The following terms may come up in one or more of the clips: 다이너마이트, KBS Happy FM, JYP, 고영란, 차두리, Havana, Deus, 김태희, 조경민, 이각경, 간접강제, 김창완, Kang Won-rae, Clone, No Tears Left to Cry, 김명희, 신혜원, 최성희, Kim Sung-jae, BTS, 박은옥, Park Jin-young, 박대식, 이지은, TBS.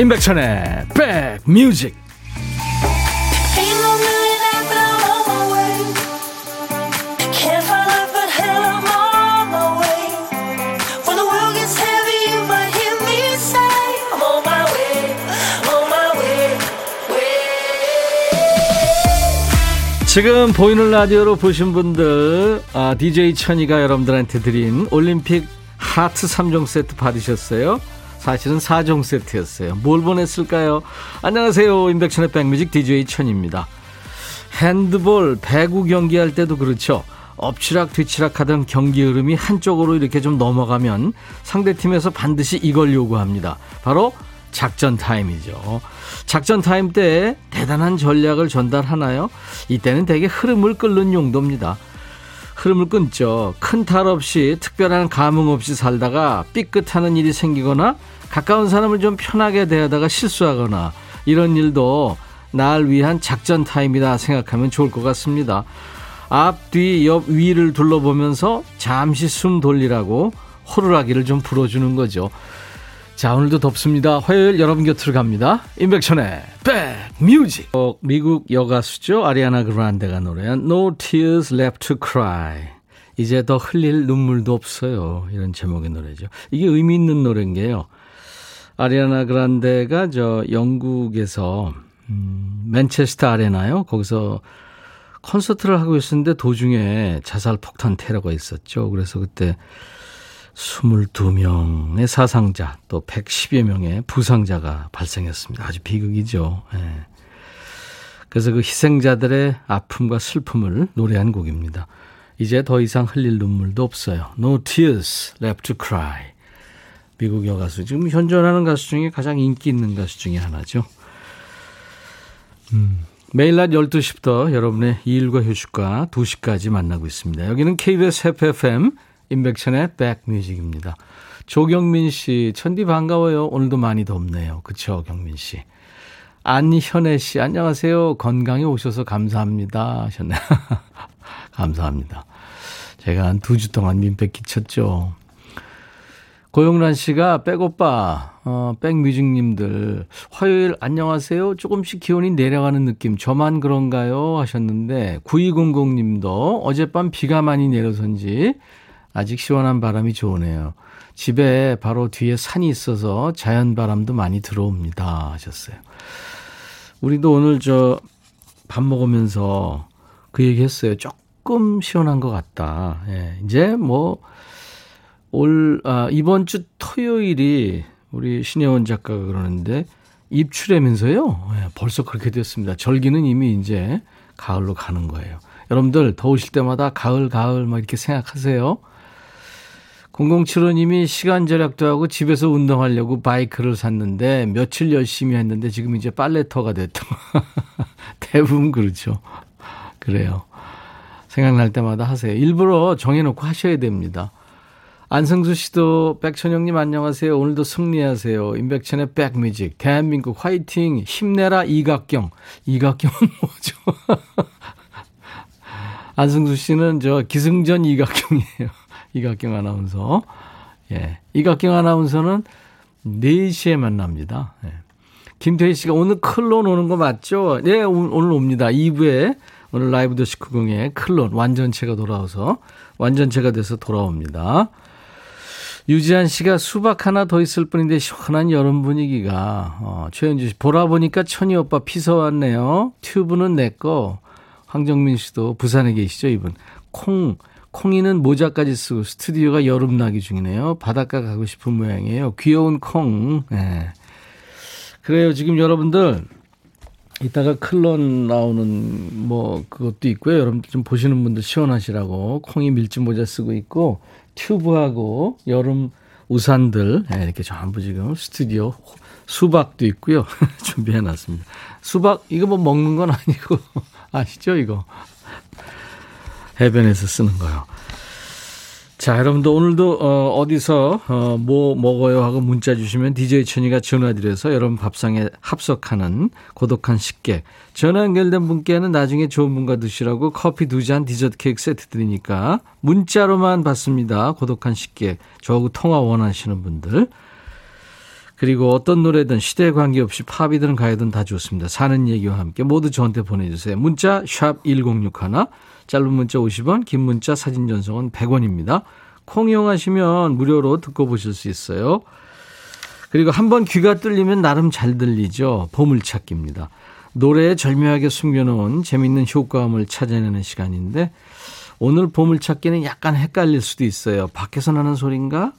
임백천의 백뮤직. 지금 보이는 라디오로 보신 분들, DJ 천이가 여러분들한테 드린 올림픽 하트 3종 세트 받으셨어요? 사실은 4종 세트였어요. 뭘 보냈을까요? 안녕하세요, 임백천의 백뮤직 DJ 천입니다. 핸드볼, 배구 경기할 때도 그렇죠. 엎치락 뒤치락 하던 경기 흐름이 한쪽으로 이렇게 좀 넘어가면 상대팀에서 반드시 이걸 요구합니다. 바로 작전 타임이죠. 작전 타임 때 대단한 전략을 전달하나요? 이때는 되게 흐름을 끓는 용도입니다. 흐름을 끊죠. 큰 탈 없이 특별한 감흥 없이 살다가 삐끗하는 일이 생기거나 가까운 사람을 좀 편하게 대하다가 실수하거나 이런 일도 날 위한 작전 타임이다 생각하면 좋을 것 같습니다. 앞, 뒤, 옆, 위를 둘러보면서 잠시 숨 돌리라고 호루라기를 좀 불어주는 거죠. 자, 오늘도 덥습니다. 화요일 여러분 곁으로 갑니다. 임백천의 백뮤직. 미국 여가수죠. 아리아나 그란데가 노래한 No Tears Left to Cry. 이제 더 흘릴 눈물도 없어요. 이런 제목의 노래죠. 이게 의미 있는 노래인 게요. 아리아나 그란데가 저 영국에서 맨체스터 아레나요. 거기서 콘서트를 하고 있었는데 도중에 자살 폭탄 테러가 있었죠. 그래서 그때 22명의 사상자 또 110여 명의 부상자가 발생했습니다. 아주 비극이죠. 예. 그래서 그 희생자들의 아픔과 슬픔을 노래한 곡입니다. 이제 더 이상 흘릴 눈물도 없어요. No tears left to cry. 미국 여가수, 지금 현존하는 가수 중에 가장 인기 있는 가수 중에 하나죠. 매일 낮 12시부터 여러분의 일과 휴식과 2시까지 만나고 있습니다. 여기는 KBS Happy FM 임백천의 백뮤직입니다. 조경민 씨, 천디 반가워요. 오늘도 많이 덥네요. 그렇죠, 경민 씨. 안현애 씨, 안녕하세요. 건강히 오셔서 감사합니다 하셨네요. 감사합니다. 제가 한 2주 동안 민폐 끼쳤죠. 고영란 씨가 백오빠, 백뮤직님들 화요일 안녕하세요. 조금씩 기온이 내려가는 느낌, 저만 그런가요 하셨는데, 9200님도 어젯밤 비가 많이 내려서인지 아직 시원한 바람이 좋으네요. 집에 바로 뒤에 산이 있어서 자연 바람도 많이 들어옵니다 하셨어요. 우리도 오늘 저 밥 먹으면서 그 얘기했어요. 조금 시원한 것 같다. 예, 이제 뭐 이번 주 토요일이 우리 신혜원 작가가 그러는데 입추라면서요. 예, 벌써 그렇게 됐습니다. 절기는 이미 이제 가을로 가는 거예요. 여러분들 더우실 때마다 가을 막 이렇게 생각하세요. 0075님이 시간 절약도 하고 집에서 운동하려고 바이크를 샀는데 며칠 열심히 했는데 지금 이제 빨래터가 됐다. 대부분 그렇죠. 그래요. 생각날 때마다 하세요. 일부러 정해놓고 하셔야 됩니다. 안성수 씨도 백천영님 안녕하세요. 오늘도 승리하세요. 임백천의 백뮤직. 대한민국 화이팅. 힘내라 이각경. 이각경은 뭐죠? 안승수 씨는 저 기승전 이각경이에요. 이각경 아나운서. 예. 이각경 아나운서는 4시에 만납니다. 예. 김태희 씨가 오늘 클론 오는 거 맞죠? 예, 오늘 옵니다. 2부에 오늘 라이브 도시 90에 클론 완전체가 돌아와서 완전체가 돼서 돌아옵니다. 유지한 씨가 수박 하나 더 있을 뿐인데 시원한 여름 분위기가. 최현주 씨 보라 보니까 천이 오빠 피서 왔네요. 튜브는 내 거. 황정민 씨도 부산에 계시죠, 이분. 콩이는 모자까지 쓰고 스튜디오가 여름 나기 중이네요. 바닷가 가고 싶은 모양이에요. 귀여운 콩. 네. 그래요, 지금 여러분들 이따가 클론 나오는 뭐 그것도 있고요. 여러분들 좀 보시는 분들 시원하시라고 콩이 밀짚 모자 쓰고 있고 튜브하고 여름 우산들, 네, 이렇게 전부 지금 스튜디오 수박도 있고요. 준비해놨습니다. 수박 이거 뭐 먹는 건 아니고. 아시죠, 이거? 해변에서 쓰는 거요. 자, 여러분도 오늘도 어디서 뭐 먹어요 하고 문자 주시면 DJ 천이가 전화드려서 여러분 밥상에 합석하는 고독한 식객. 전화 연결된 분께는 나중에 좋은 분과 드시라고 커피 2잔 디저트 케이크 세트 드리니까 문자로만 받습니다. 고독한 식객. 저하고 통화 원하시는 분들. 그리고 어떤 노래든 시대에 관계없이 팝이든 가요든 다 좋습니다. 사는 얘기와 함께 모두 저한테 보내주세요. 문자 샵 1061, 짧은 문자 50원, 긴 문자 사진 전송은 100원입니다. 콩 이용하시면 무료로 듣고 보실 수 있어요. 그리고 한번 귀가 뚫리면 나름 잘 들리죠. 보물찾기입니다. 노래에 절묘하게 숨겨놓은 재미있는 효과음을 찾아내는 시간인데 오늘 보물찾기는 약간 헷갈릴 수도 있어요. 밖에서 나는 소리인가?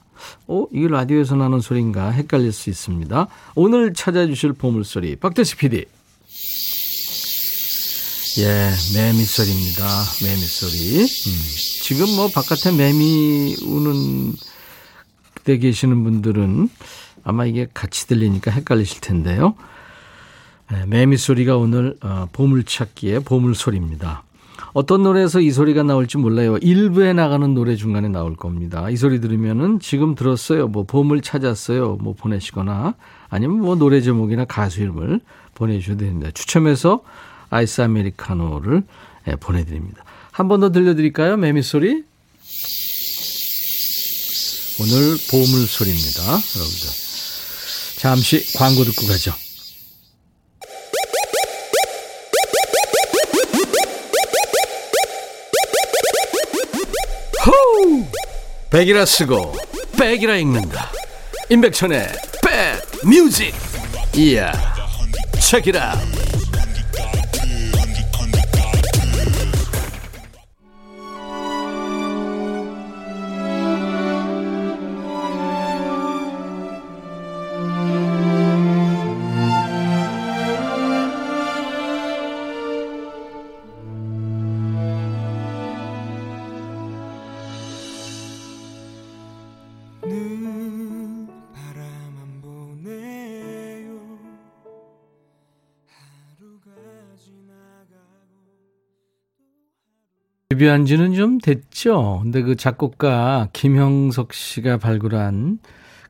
이게 라디오에서 나는 소리인가? 헷갈릴 수 있습니다. 오늘 찾아주실 보물소리 박대식 PD. 예, 매미소리입니다. 매미소리. 지금 바깥에 매미 우는 때 계시는 분들은 아마 이게 같이 들리니까 헷갈리실 텐데요. 매미소리가 오늘 보물찾기의 보물소리입니다. 어떤 노래에서 이 소리가 나올지 몰라요. 일부에 나가는 노래 중간에 나올 겁니다. 이 소리 들으면은 지금 들었어요, 보물 찾았어요, 보내시거나 아니면 노래 제목이나 가수 이름을 보내주셔도 됩니다. 추첨해서 아이스 아메리카노를 보내드립니다. 한 번 더 들려드릴까요? 매미소리. 오늘 보물소리입니다. 여러분들 잠시 광고 듣고 가죠. 호우! 백이라 쓰고 백이라 읽는다. 임백천의 백뮤직. 이야, 책이라. 데뷔한 지는 좀 됐죠. 근데 그 작곡가 김형석 씨가 발굴한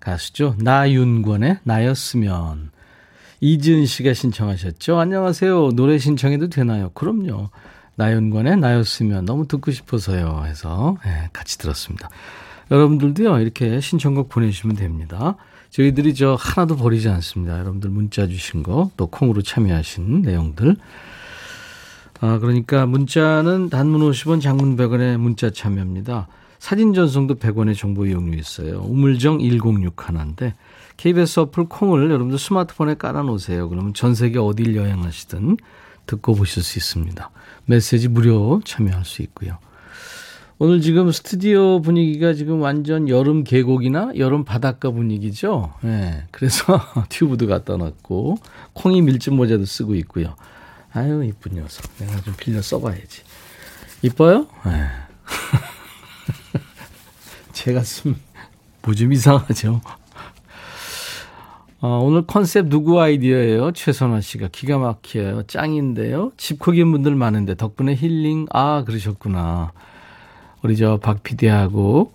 가수죠. 나윤권의 나였으면. 이지은 씨가 신청하셨죠. 안녕하세요. 노래 신청해도 되나요? 그럼요. 나윤권의 나였으면 너무 듣고 싶어서요 해서 같이 들었습니다. 여러분들도요, 이렇게 신청곡 보내주시면 됩니다. 저희들이 하나도 버리지 않습니다. 여러분들 문자 주신 거, 또 콩으로 참여하신 내용들. 그러니까 문자는 단문 50원, 장문 100원의 문자 참여입니다. 사진 전송도 100원의 정보 이용료 있어요. 우물정 106 하나인데 KBS 어플 콩을 여러분들 스마트폰에 깔아놓으세요. 그러면 전 세계 어딜 여행하시든 듣고 보실 수 있습니다. 메시지 무료 참여할 수 있고요. 오늘 지금 스튜디오 분위기가 지금 완전 여름 계곡이나 여름 바닷가 분위기죠. 그래서 튜브도 갖다 놨고 콩이 밀짚 모자도 쓰고 있고요. 아유, 이쁜 녀석. 내가 좀 빌려 써봐야지. 이뻐요? 네. 제가 쓰면 뭐 좀 이상하죠. 오늘 컨셉 누구 아이디어예요? 최선화 씨가. 기가 막혀요. 짱인데요. 집 크긴 분들 많은데 덕분에 힐링. 아, 그러셨구나. 우리 박 PD하고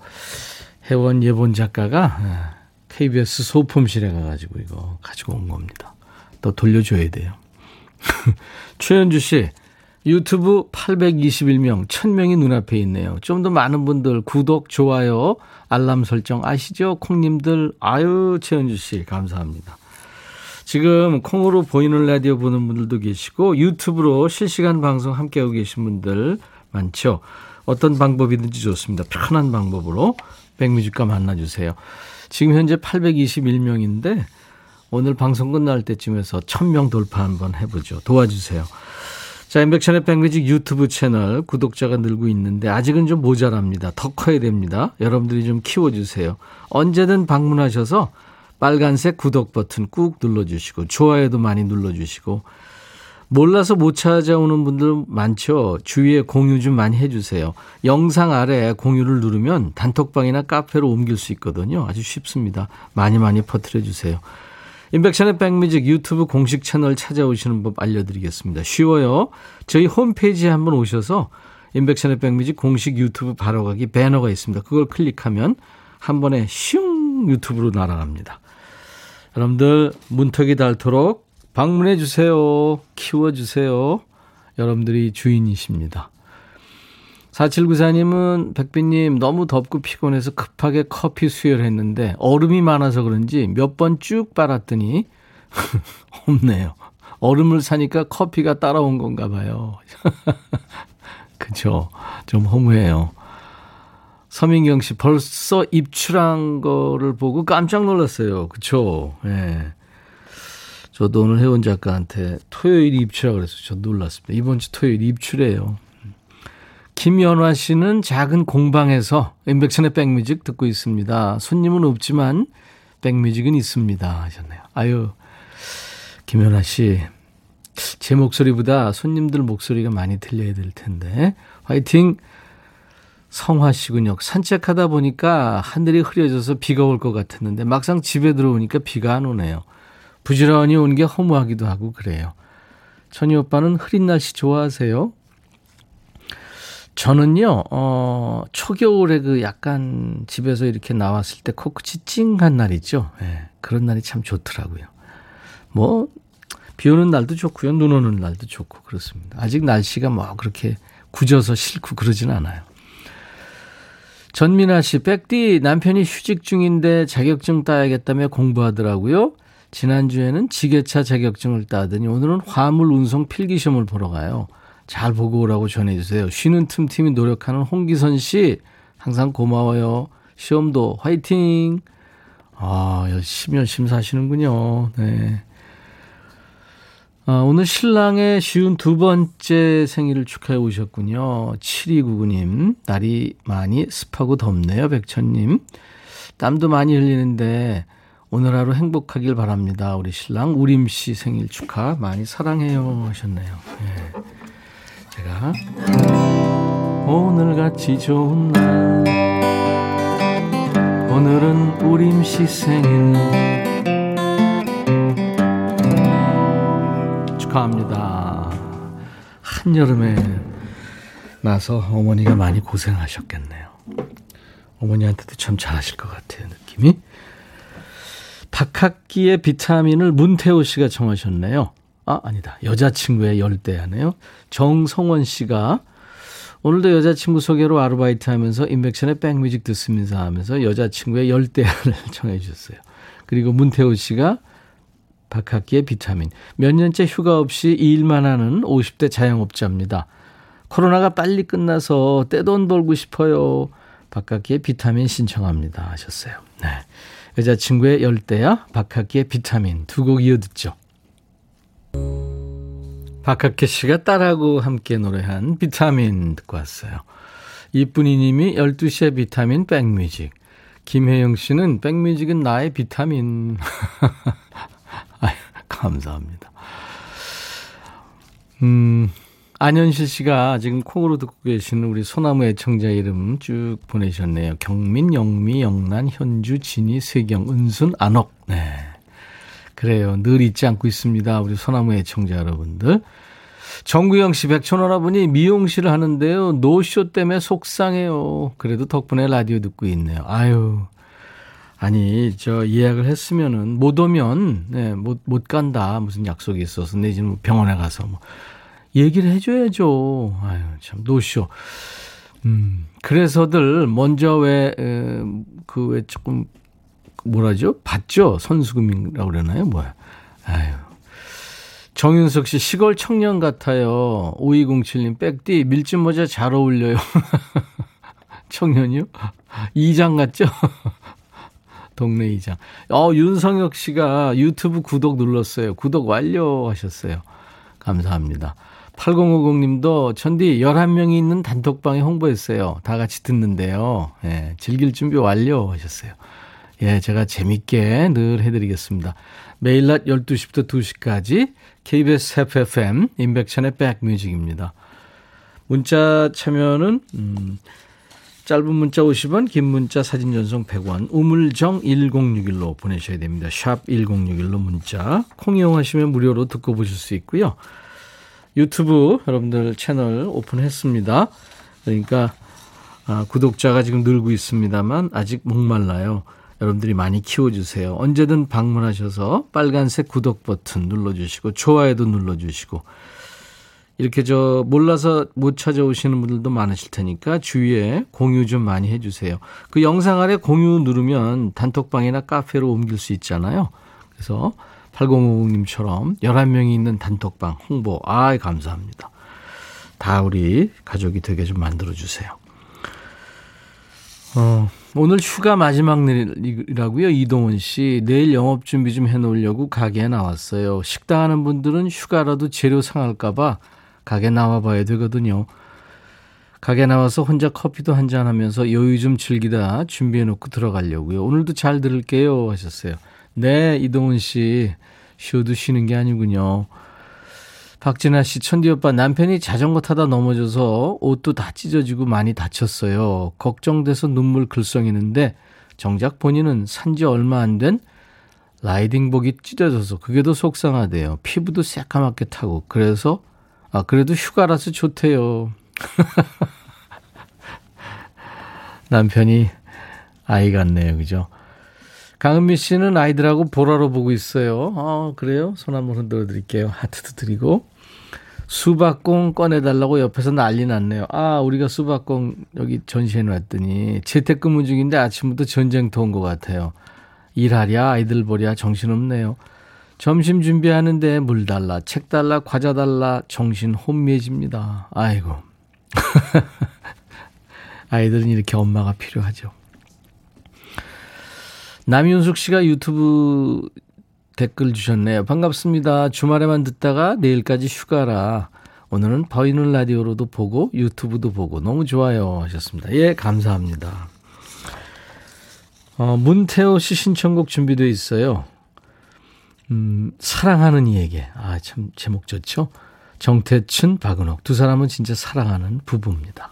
혜원 예본 작가가 KBS 소품실에 가가지고 이거 가지고 온 겁니다. 또 돌려줘야 돼요. 최현주 씨, 유튜브 821명, 1000명이 눈앞에 있네요. 좀 더 많은 분들 구독, 좋아요, 알람 설정 아시죠? 콩님들, 아유, 최현주 씨 감사합니다. 지금 콩으로 보이는 라디오 보는 분들도 계시고 유튜브로 실시간 방송 함께하고 계신 분들 많죠. 어떤 방법이든지 좋습니다. 편한 방법으로 백뮤직과 만나주세요. 지금 현재 821명인데 오늘 방송 끝날 때쯤에서 1000명 돌파 한번 해보죠. 도와주세요. 자, 인백션의 백뮤직 유튜브 채널 구독자가 늘고 있는데 아직은 좀 모자랍니다. 더 커야 됩니다. 여러분들이 좀 키워주세요. 언제든 방문하셔서 빨간색 구독 버튼 꾹 눌러주시고 좋아요도 많이 눌러주시고 몰라서 못 찾아오는 분들 많죠. 주위에 공유 좀 많이 해주세요. 영상 아래 공유를 누르면 단톡방이나 카페로 옮길 수 있거든요. 아주 쉽습니다. 많이 많이 퍼뜨려주세요. 인백션의 백뮤직 유튜브 공식 채널 찾아오시는 법 알려드리겠습니다. 쉬워요. 저희 홈페이지에 한번 오셔서 인백션의 백뮤직 공식 유튜브 바로가기 배너가 있습니다. 그걸 클릭하면 한 번에 슝 유튜브로 날아갑니다. 여러분들 문턱이 닳도록 방문해 주세요. 키워주세요. 여러분들이 주인이십니다. 4794님은 백비님 너무 덥고 피곤해서 급하게 커피 수혈했는데 얼음이 많아서 그런지 몇 번 쭉 빨았더니 없네요. 얼음을 사니까 커피가 따라온 건가 봐요. 그렇죠. 좀 허무해요. 서민경 씨 벌써 입출한 거를 보고 깜짝 놀랐어요. 그렇죠. 네. 저도 오늘 혜원 작가한테 토요일 입출이라고 그래서 저 놀랐습니다. 이번 주 토요일 입출이에요. 김연화 씨는 작은 공방에서 임백천의 백뮤직 듣고 있습니다. 손님은 없지만 백뮤직은 있습니다 하셨네요. 아유 김연화 씨 제 목소리보다 손님들 목소리가 많이 들려야 될 텐데 화이팅. 성화 씨군요. 산책하다 보니까 하늘이 흐려져서 비가 올 것 같았는데 막상 집에 들어오니까 비가 안 오네요. 부지런히 온 게 허무하기도 하고 그래요. 천희 오빠는 흐린 날씨 좋아하세요? 저는요, 초겨울에 그 약간 집에서 이렇게 나왔을 때 코끝이 찡한 날 있죠. 예, 그런 날이 참 좋더라고요. 뭐, 비 오는 날도 좋고요. 눈 오는 날도 좋고 그렇습니다. 아직 날씨가 뭐 그렇게 굳어서 싫고 그러진 않아요. 전민아 씨, 백디 남편이 휴직 중인데 자격증 따야겠다며 공부하더라고요. 지난주에는 지게차 자격증을 따더니 오늘은 화물 운송 필기시험을 보러 가요. 잘 보고 오라고 전해주세요. 쉬는 틈틈이 노력하는 홍기선 씨 항상 고마워요. 시험도 화이팅. 아 열심히 사시는군요. 네. 아, 오늘 신랑의 52번째 생일을 축하해 오셨군요. 7299님 날이 많이 습하고 덥네요. 백천님 땀도 많이 흘리는데 오늘 하루 행복하길 바랍니다. 우리 신랑 우림 씨 생일 축하 많이 사랑해요 하셨네요. 네. 제가 오늘같이 좋은 날 오늘은 우림씨 생일 축하합니다. 한여름에 나서 어머니가 많이 고생하셨겠네요. 어머니한테도 참 잘하실 것 같아요. 느낌이. 박학기의 비타민을 문태호 씨가 청하셨네요. 아, 아니다. 여자친구의 열대야네요. 정성원 씨가 오늘도 여자친구 소개로 아르바이트 하면서 인백션의 백뮤직 듣습니다 하면서 여자친구의 열대야를 청해 주셨어요. 그리고 문태호 씨가 박학기의 비타민. 몇 년째 휴가 없이 이 일만 하는 50대 자영업자입니다. 코로나가 빨리 끝나서 떼돈 벌고 싶어요. 박학기의 비타민 신청합니다 하셨어요. 네. 여자친구의 열대야, 박학기의 비타민 두 곡 이어 듣죠. 박학기 씨가 딸하고 함께 노래한 비타민 듣고 왔어요. 이쁜이 님이 12시에 비타민 백뮤직. 김혜영 씨는 백뮤직은 나의 비타민. 아유, 감사합니다. 안현실 씨가 지금 콩으로 듣고 계시는 우리 소나무 애청자 이름 쭉 보내셨네요. 경민, 영미, 영란, 현주, 진희, 세경, 은순, 안옥. 네. 그래요. 늘 잊지 않고 있습니다. 우리 소나무 애청자 여러분들. 정구영 씨, 백촌어라분이 미용실을 하는데요. 노쇼 때문에 속상해요. 그래도 덕분에 라디오 듣고 있네요. 아유, 아니 저 예약을 했으면은 못 오면 네, 못 간다. 무슨 약속이 있어서 내지는 뭐 병원에 가서 뭐 얘기를 해줘야죠. 아유, 참 노쇼. 그래서들 먼저 왜 조금 뭐라죠? 받죠? 선수금이라고 그러나요? 뭐야? 아유. 정윤석 씨, 시골 청년 같아요. 5207님, 백띠, 밀짚 모자 잘 어울려요. 청년이요? 이장 같죠? 동네 이장. 윤성혁 씨가 유튜브 구독 눌렀어요. 구독 완료하셨어요. 감사합니다. 8050님도 천디 11명이 있는 단톡방에 홍보했어요. 다 같이 듣는데요. 예, 즐길 준비 완료하셨어요. 예, 제가 재밌게 늘 해드리겠습니다. 매일 낮 12시부터 2시까지 KBS Happy FM 임백천의 백뮤직입니다. 문자 참여는 짧은 문자 50원, 긴 문자 사진 전송 100원, 우물정 1061로 보내셔야 됩니다. 샵 1061로 문자, 콩 이용하시면 무료로 듣고 보실 수 있고요. 유튜브 여러분들 채널 오픈했습니다. 그러니까 구독자가 지금 늘고 있습니다만 아직 목말라요. 여러분들이 많이 키워주세요. 언제든 방문하셔서 빨간색 구독 버튼 눌러주시고 좋아요도 눌러주시고 이렇게 저 몰라서 못 찾아오시는 분들도 많으실 테니까 주위에 공유 좀 많이 해주세요. 그 영상 아래 공유 누르면 단톡방이나 카페로 옮길 수 있잖아요. 그래서 8050님처럼 11명이 있는 단톡방 홍보 아이 감사합니다. 다 우리 가족이 되게 좀 만들어주세요. 오늘 휴가 마지막 날이라고요. 이동훈 씨. 내일 영업 준비 좀 해놓으려고 가게에 나왔어요. 식당하는 분들은 휴가라도 재료 상할까 봐 가게 나와봐야 되거든요. 가게 나와서 혼자 커피도 한잔하면서 여유 좀 즐기다 준비해놓고 들어가려고요. 오늘도 잘 들을게요 하셨어요. 네, 이동훈 씨. 쉬어도 쉬는 게 아니군요. 박진아 씨, 천디 오빠 남편이 자전거 타다 넘어져서 옷도 다 찢어지고 많이 다쳤어요. 걱정돼서 눈물 글썽이는데 정작 본인은 산지 얼마 안 된 라이딩복이 찢어져서 그게 더 속상하대요. 피부도 새까맣게 타고 그래서 그래도 휴가라서 좋대요. 남편이 아이 같네요, 그죠? 강은미 씨는 아이들하고 보라로 보고 있어요. 그래요? 손 한번 흔들어 드릴게요. 하트도 드리고. 수박꽁 꺼내달라고 옆에서 난리 났네요. 우리가 수박꽁 여기 전시해 놨더니 재택근무 중인데 아침부터 전쟁터 온 것 같아요. 일하랴 아이들 보랴 정신없네요. 점심 준비하는데 물 달라, 책 달라, 과자 달라 정신 혼미해집니다. 아이고. 아이들은 이렇게 엄마가 필요하죠. 남윤숙 씨가 유튜브 댓글 주셨네요. 반갑습니다. 주말에만 듣다가 내일까지 휴가라. 오늘은 보이는 라디오로도 보고 유튜브도 보고 너무 좋아요 하셨습니다. 예, 감사합니다. 문태호 씨 신청곡 준비되어 있어요. 사랑하는 이에게. 참 제목 좋죠. 정태춘, 박은옥. 두 사람은 진짜 사랑하는 부부입니다.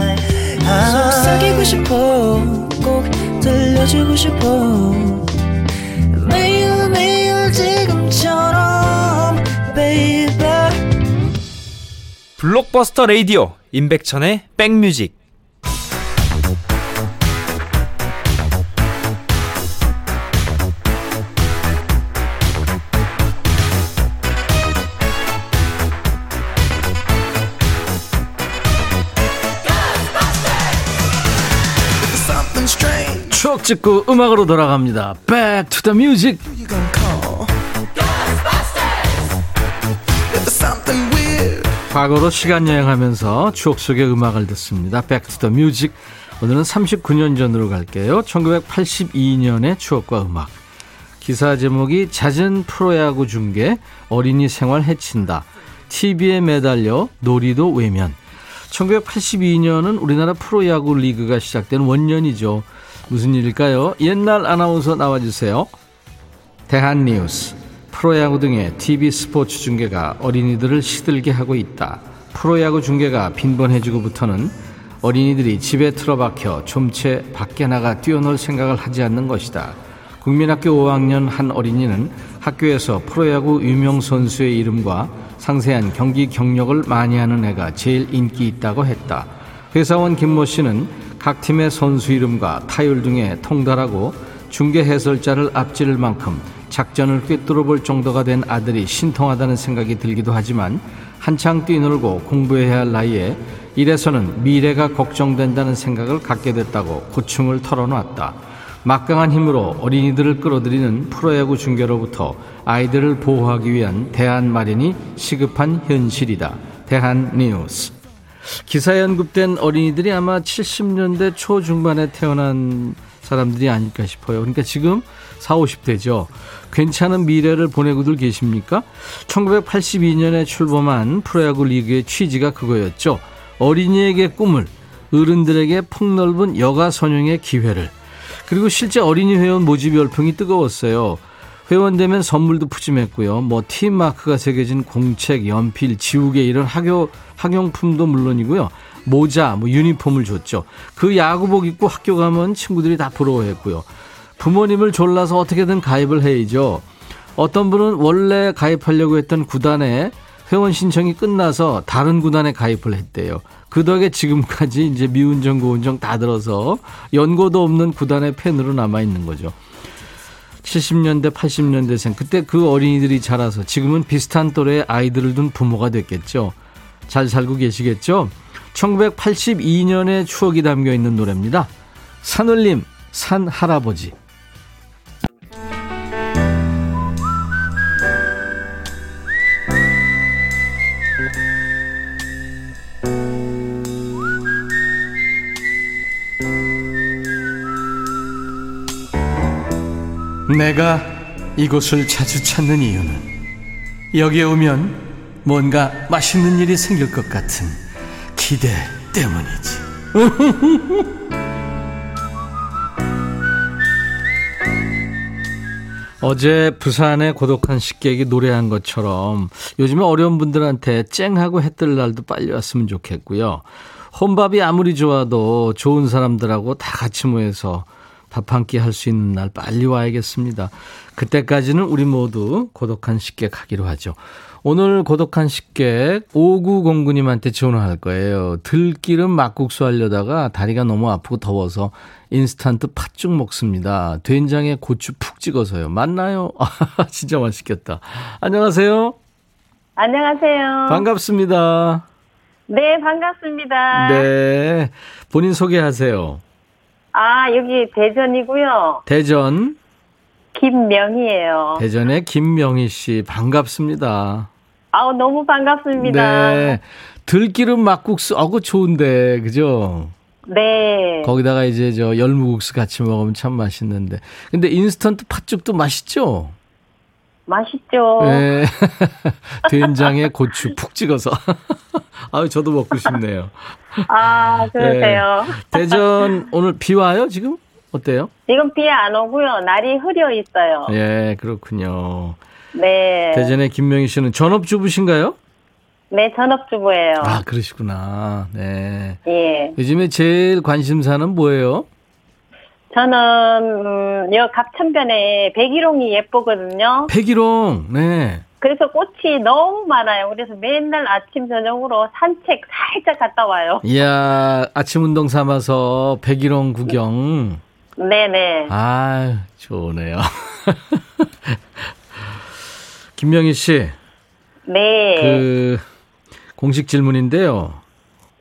속삭이고 싶어 꼭 들려주고 싶어 매일 매일 지금처럼 baby. 블록버스터 라디오 임백천의 백뮤직. 추억 찍고 음악으로 돌아갑니다. Back to the music. 과거로 시간 여행하면서 추억 속의 음악을 듣습니다. Back to the music. 오늘은 39년 전으로 갈게요. 1982년의 추억과 음악. 기사 제목이 잦은 프로야구 중계 어린이 생활 해친다. TV에 매달려 놀이도 외면. 1982년은 우리나라 프로야구 리그가 시작된 원년이죠. 무슨 일일까요? 옛날 아나운서 나와주세요. 대한뉴스. 프로야구 등의 TV 스포츠 중계가 어린이들을 시들게 하고 있다. 프로야구 중계가 빈번해지고부터는 어린이들이 집에 틀어박혀 좀채 밖에 나가 뛰어놀 생각을 하지 않는 것이다. 국민학교 5학년 한 어린이는 학교에서 프로야구 유명 선수의 이름과 상세한 경기 경력을 많이 하는 애가 제일 인기 있다고 했다. 회사원 김모 씨는 각 팀의 선수 이름과 타율 등에 통달하고 중계 해설자를 앞지를 만큼 작전을 꿰뚫어 볼 정도가 된 아들이 신통하다는 생각이 들기도 하지만 한창 뛰놀고 공부해야 할 나이에 이래서는 미래가 걱정된다는 생각을 갖게 됐다고 고충을 털어놨다. 막강한 힘으로 어린이들을 끌어들이는 프로야구 중계로부터 아이들을 보호하기 위한 대안 마련이 시급한 현실이다. 대한뉴스. 기사에 언급된 어린이들이 아마 70년대 초중반에 태어난 사람들이 아닐까 싶어요. 그러니까 지금 40, 50대죠. 괜찮은 미래를 보내고들 계십니까? 1982년에 출범한 프로야구 리그의 취지가 그거였죠. 어린이에게 꿈을, 어른들에게 폭넓은 여가 선용의 기회를. 그리고 실제 어린이 회원 모집 열풍이 뜨거웠어요. 회원되면 선물도 푸짐했고요. 뭐 팀마크가 새겨진 공책, 연필, 지우개 이런 학용품도 물론이고요. 모자, 뭐 유니폼을 줬죠. 그 야구복 입고 학교 가면 친구들이 다 부러워했고요. 부모님을 졸라서 어떻게든 가입을 해야죠. 어떤 분은 원래 가입하려고 했던 구단에 회원 신청이 끝나서 다른 구단에 가입을 했대요. 그 덕에 지금까지 이제 미운정, 고운정 다 들어서 연고도 없는 구단의 팬으로 남아있는 거죠. 70년대, 80년대생, 그때 그 어린이들이 자라서 지금은 비슷한 또래의 아이들을 둔 부모가 됐겠죠. 잘 살고 계시겠죠? 1982년의 추억이 담겨있는 노래입니다. 산울림, 산할아버지. 내가 이곳을 자주 찾는 이유는 여기에 오면 뭔가 맛있는 일이 생길 것 같은 기대 때문이지. 어제 부산의 고독한 식객이 노래한 것처럼 요즘에 어려운 분들한테 쨍하고 해뜰 날도 빨리 왔으면 좋겠고요. 혼밥이 아무리 좋아도 좋은 사람들하고 다 같이 모여서 밥 한 끼 할 수 있는 날 빨리 와야겠습니다. 그때까지는 우리 모두 고독한 식객 하기로 하죠. 오늘 고독한 식객 5909님한테 전화할 거예요. 들기름 막국수 하려다가 다리가 너무 아프고 더워서 인스턴트 팥죽 먹습니다. 된장에 고추 푹 찍어서요. 맞나요? 아, 진짜 맛있겠다. 안녕하세요. 안녕하세요. 반갑습니다. 네, 반갑습니다. 네, 본인 소개하세요. 아, 여기 대전이고요. 대전. 김명희예요. 대전의 김명희 씨, 반갑습니다. 아우, 너무 반갑습니다. 네. 들기름 막국수, 아우 좋은데, 그죠? 네. 거기다가 이제 저 열무국수 같이 먹으면 참 맛있는데. 근데 인스턴트 팥죽도 맛있죠? 맛있죠. 네. 된장에 고추 푹 찍어서. 아유, 저도 먹고 싶네요. 아, 그러세요. 네. 대전 오늘 비 와요, 지금? 어때요? 지금 비 안 오고요. 날이 흐려 있어요. 예, 그렇군요. 네. 대전의 김명희 씨는 전업주부신가요? 네, 전업주부예요. 아, 그러시구나. 네. 예. 요즘에 제일 관심사는 뭐예요? 저는 여 갑천변에 백일홍이 예쁘거든요. 백일홍, 네. 그래서 꽃이 너무 많아요. 그래서 맨날 아침 저녁으로 산책 살짝 갔다 와요. 이야, 아침 운동 삼아서 백일홍 구경. 네네. 아, 좋네요. 김명희 씨. 네. 그 공식 질문인데요.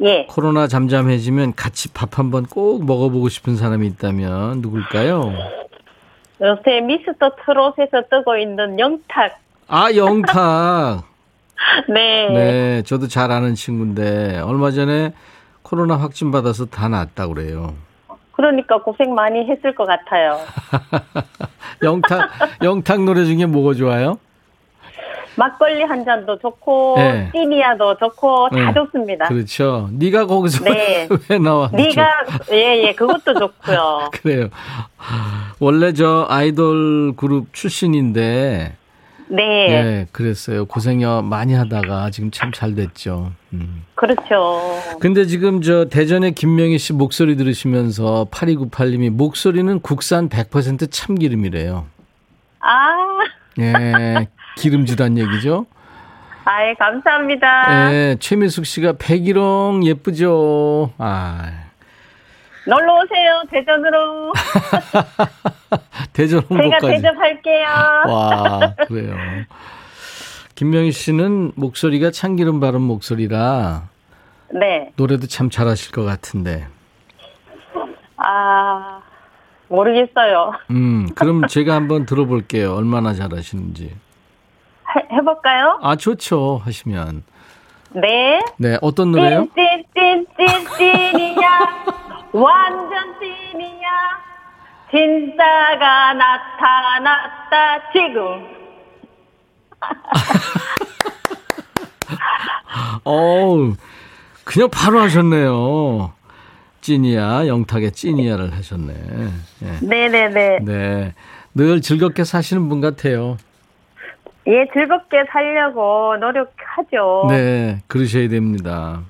예. 코로나 잠잠해지면 같이 밥 한번 꼭 먹어보고 싶은 사람이 있다면 누굴까요? 요새 미스터 트롯에서 뜨고 있는 영탁. 아, 영탁. 네. 네, 저도 잘 아는 친구인데 얼마 전에 코로나 확진 받아서 다 낫다고 그래요. 그러니까 고생 많이 했을 것 같아요. 영탁 노래 중에 뭐가 좋아요? 막걸리 한 잔도 좋고, 네. 띠미야도 좋고, 다 네. 좋습니다. 그렇죠. 네가 거기서 네. 왜 나와? 네가 예예 예, 그것도 좋고요. 그래요. 원래 저 아이돌 그룹 출신인데, 네, 예, 그랬어요. 고생 많이 하다가 지금 참 잘 됐죠. 그렇죠. 근데 지금 저 대전의 김명희 씨 목소리 들으시면서 8298님이 목소리는 국산 100% 참기름이래요. 아, 예. 기름지단 얘기죠. 아예 감사합니다. 예, 최미숙 씨가 백일홍 예쁘죠. 아, 놀러 오세요 대전으로. 대전 홍보까지. 제가 대접할게요. 와, 그래요. 김명희 씨는 목소리가 참기름 바른 목소리라. 네. 노래도 참 잘하실 것 같은데. 아, 모르겠어요. 그럼 제가 한번 들어볼게요. 얼마나 잘하시는지. 해볼까요? 아, 좋죠. 하시면. 네. 네, 어떤 노래요? 찐찐찐찐찐이야. 완전 찐이야. 진짜가 나타났다 지금. 어우, 그냥 바로 하셨네요. 찐이야, 영탁의 찐이야를 하셨네. 네. 네네네. 네. 늘 즐겁게 사시는 분 같아요. 예, 즐겁게 살려고 노력하죠. 네, 그러셔야 됩니다.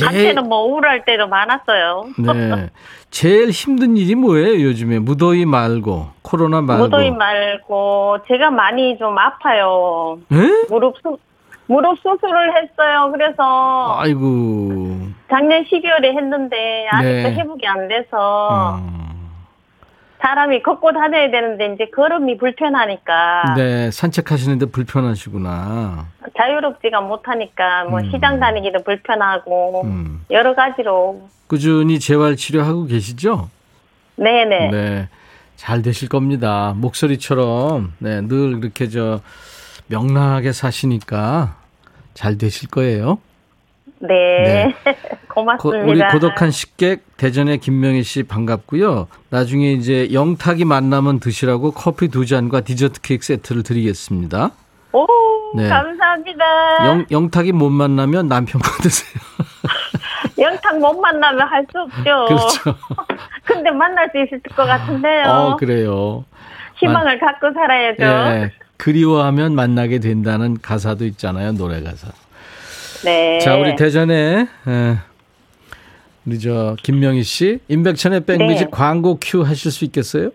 한때는 뭐 우울할 때도 많았어요. 네, 제일 힘든 일이 뭐예요 요즘에? 무더위 말고, 코로나 말고. 무더위 말고 제가 많이 좀 아파요. 네? 무릎 수술을 했어요. 그래서 아이고. 작년 12월에 했는데 아직도 네. 회복이 안 돼서 사람이 걷고 다녀야 되는데 이제 걸음이 불편하니까. 네, 산책하시는데 불편하시구나. 자유롭지가 못하니까 뭐 시장 다니기도 불편하고 여러 가지로. 꾸준히 재활치료하고 계시죠? 네네. 네, 잘 되실 겁니다. 목소리처럼 네, 늘 이렇게 저 명랑하게 사시니까 잘 되실 거예요. 네. 네. 고맙습니다. 우리 고독한 식객 대전의 김명희 씨 반갑고요. 나중에 이제 영탁이 만나면 드시라고 커피 2잔과 디저트 케이크 세트를 드리겠습니다. 오, 네. 감사합니다. 영탁이 못 만나면 남편과 드세요. 영탁 못 만나면 할 수 없죠. 그렇죠. 근데 만날 수 있을 것 같은데요. 그래요. 희망을 갖고 살아야죠. 네. 그리워하면 만나게 된다는 가사도 있잖아요. 노래 가사. 네. 자, 우리 대전에 우리 저 김명희 씨 임백천의 백뮤직 네. 광고 큐 하실 수 있겠어요?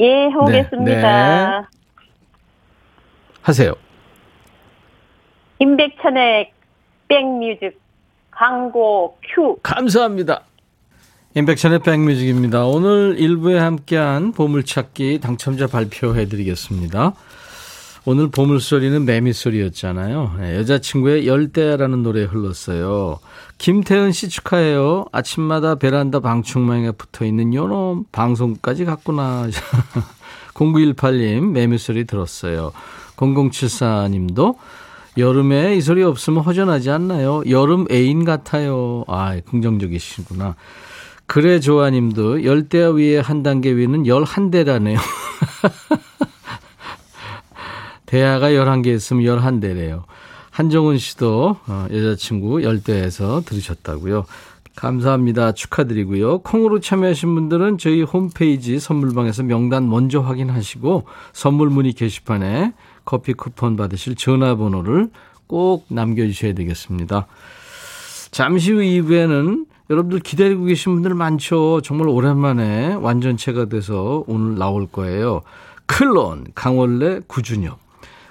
예, 해보겠습니다. 네. 하세요. 임백천의 백뮤직 광고 큐. 감사합니다. 임백천의 백뮤직입니다. 오늘 1부에 함께한 보물찾기 당첨자 발표해드리겠습니다. 오늘 보물소리는 매미소리였잖아요. 여자친구의 열대라는 노래 흘렀어요. 김태은 씨 축하해요. 아침마다 베란다 방충망에 붙어있는 요놈 방송까지 갔구나. 0918님 매미소리 들었어요. 0074님도 여름에 이 소리 없으면 허전하지 않나요? 여름 애인 같아요. 아, 긍정적이시구나. 그래 조아님도 열대야 위에 한 단계 위는 11대라네요. 대야가 11개 있으면 11대래요. 한정훈 씨도 여자친구 열대에서 들으셨다고요. 감사합니다. 축하드리고요. 콩으로 참여하신 분들은 저희 홈페이지 선물방에서 명단 먼저 확인하시고 선물 문의 게시판에 커피 쿠폰 받으실 전화번호를 꼭 남겨주셔야 되겠습니다. 잠시 후 2부에는 여러분들 기다리고 계신 분들 많죠. 정말 오랜만에 완전체가 돼서 오늘 나올 거예요. 클론, 강원래, 구준엽.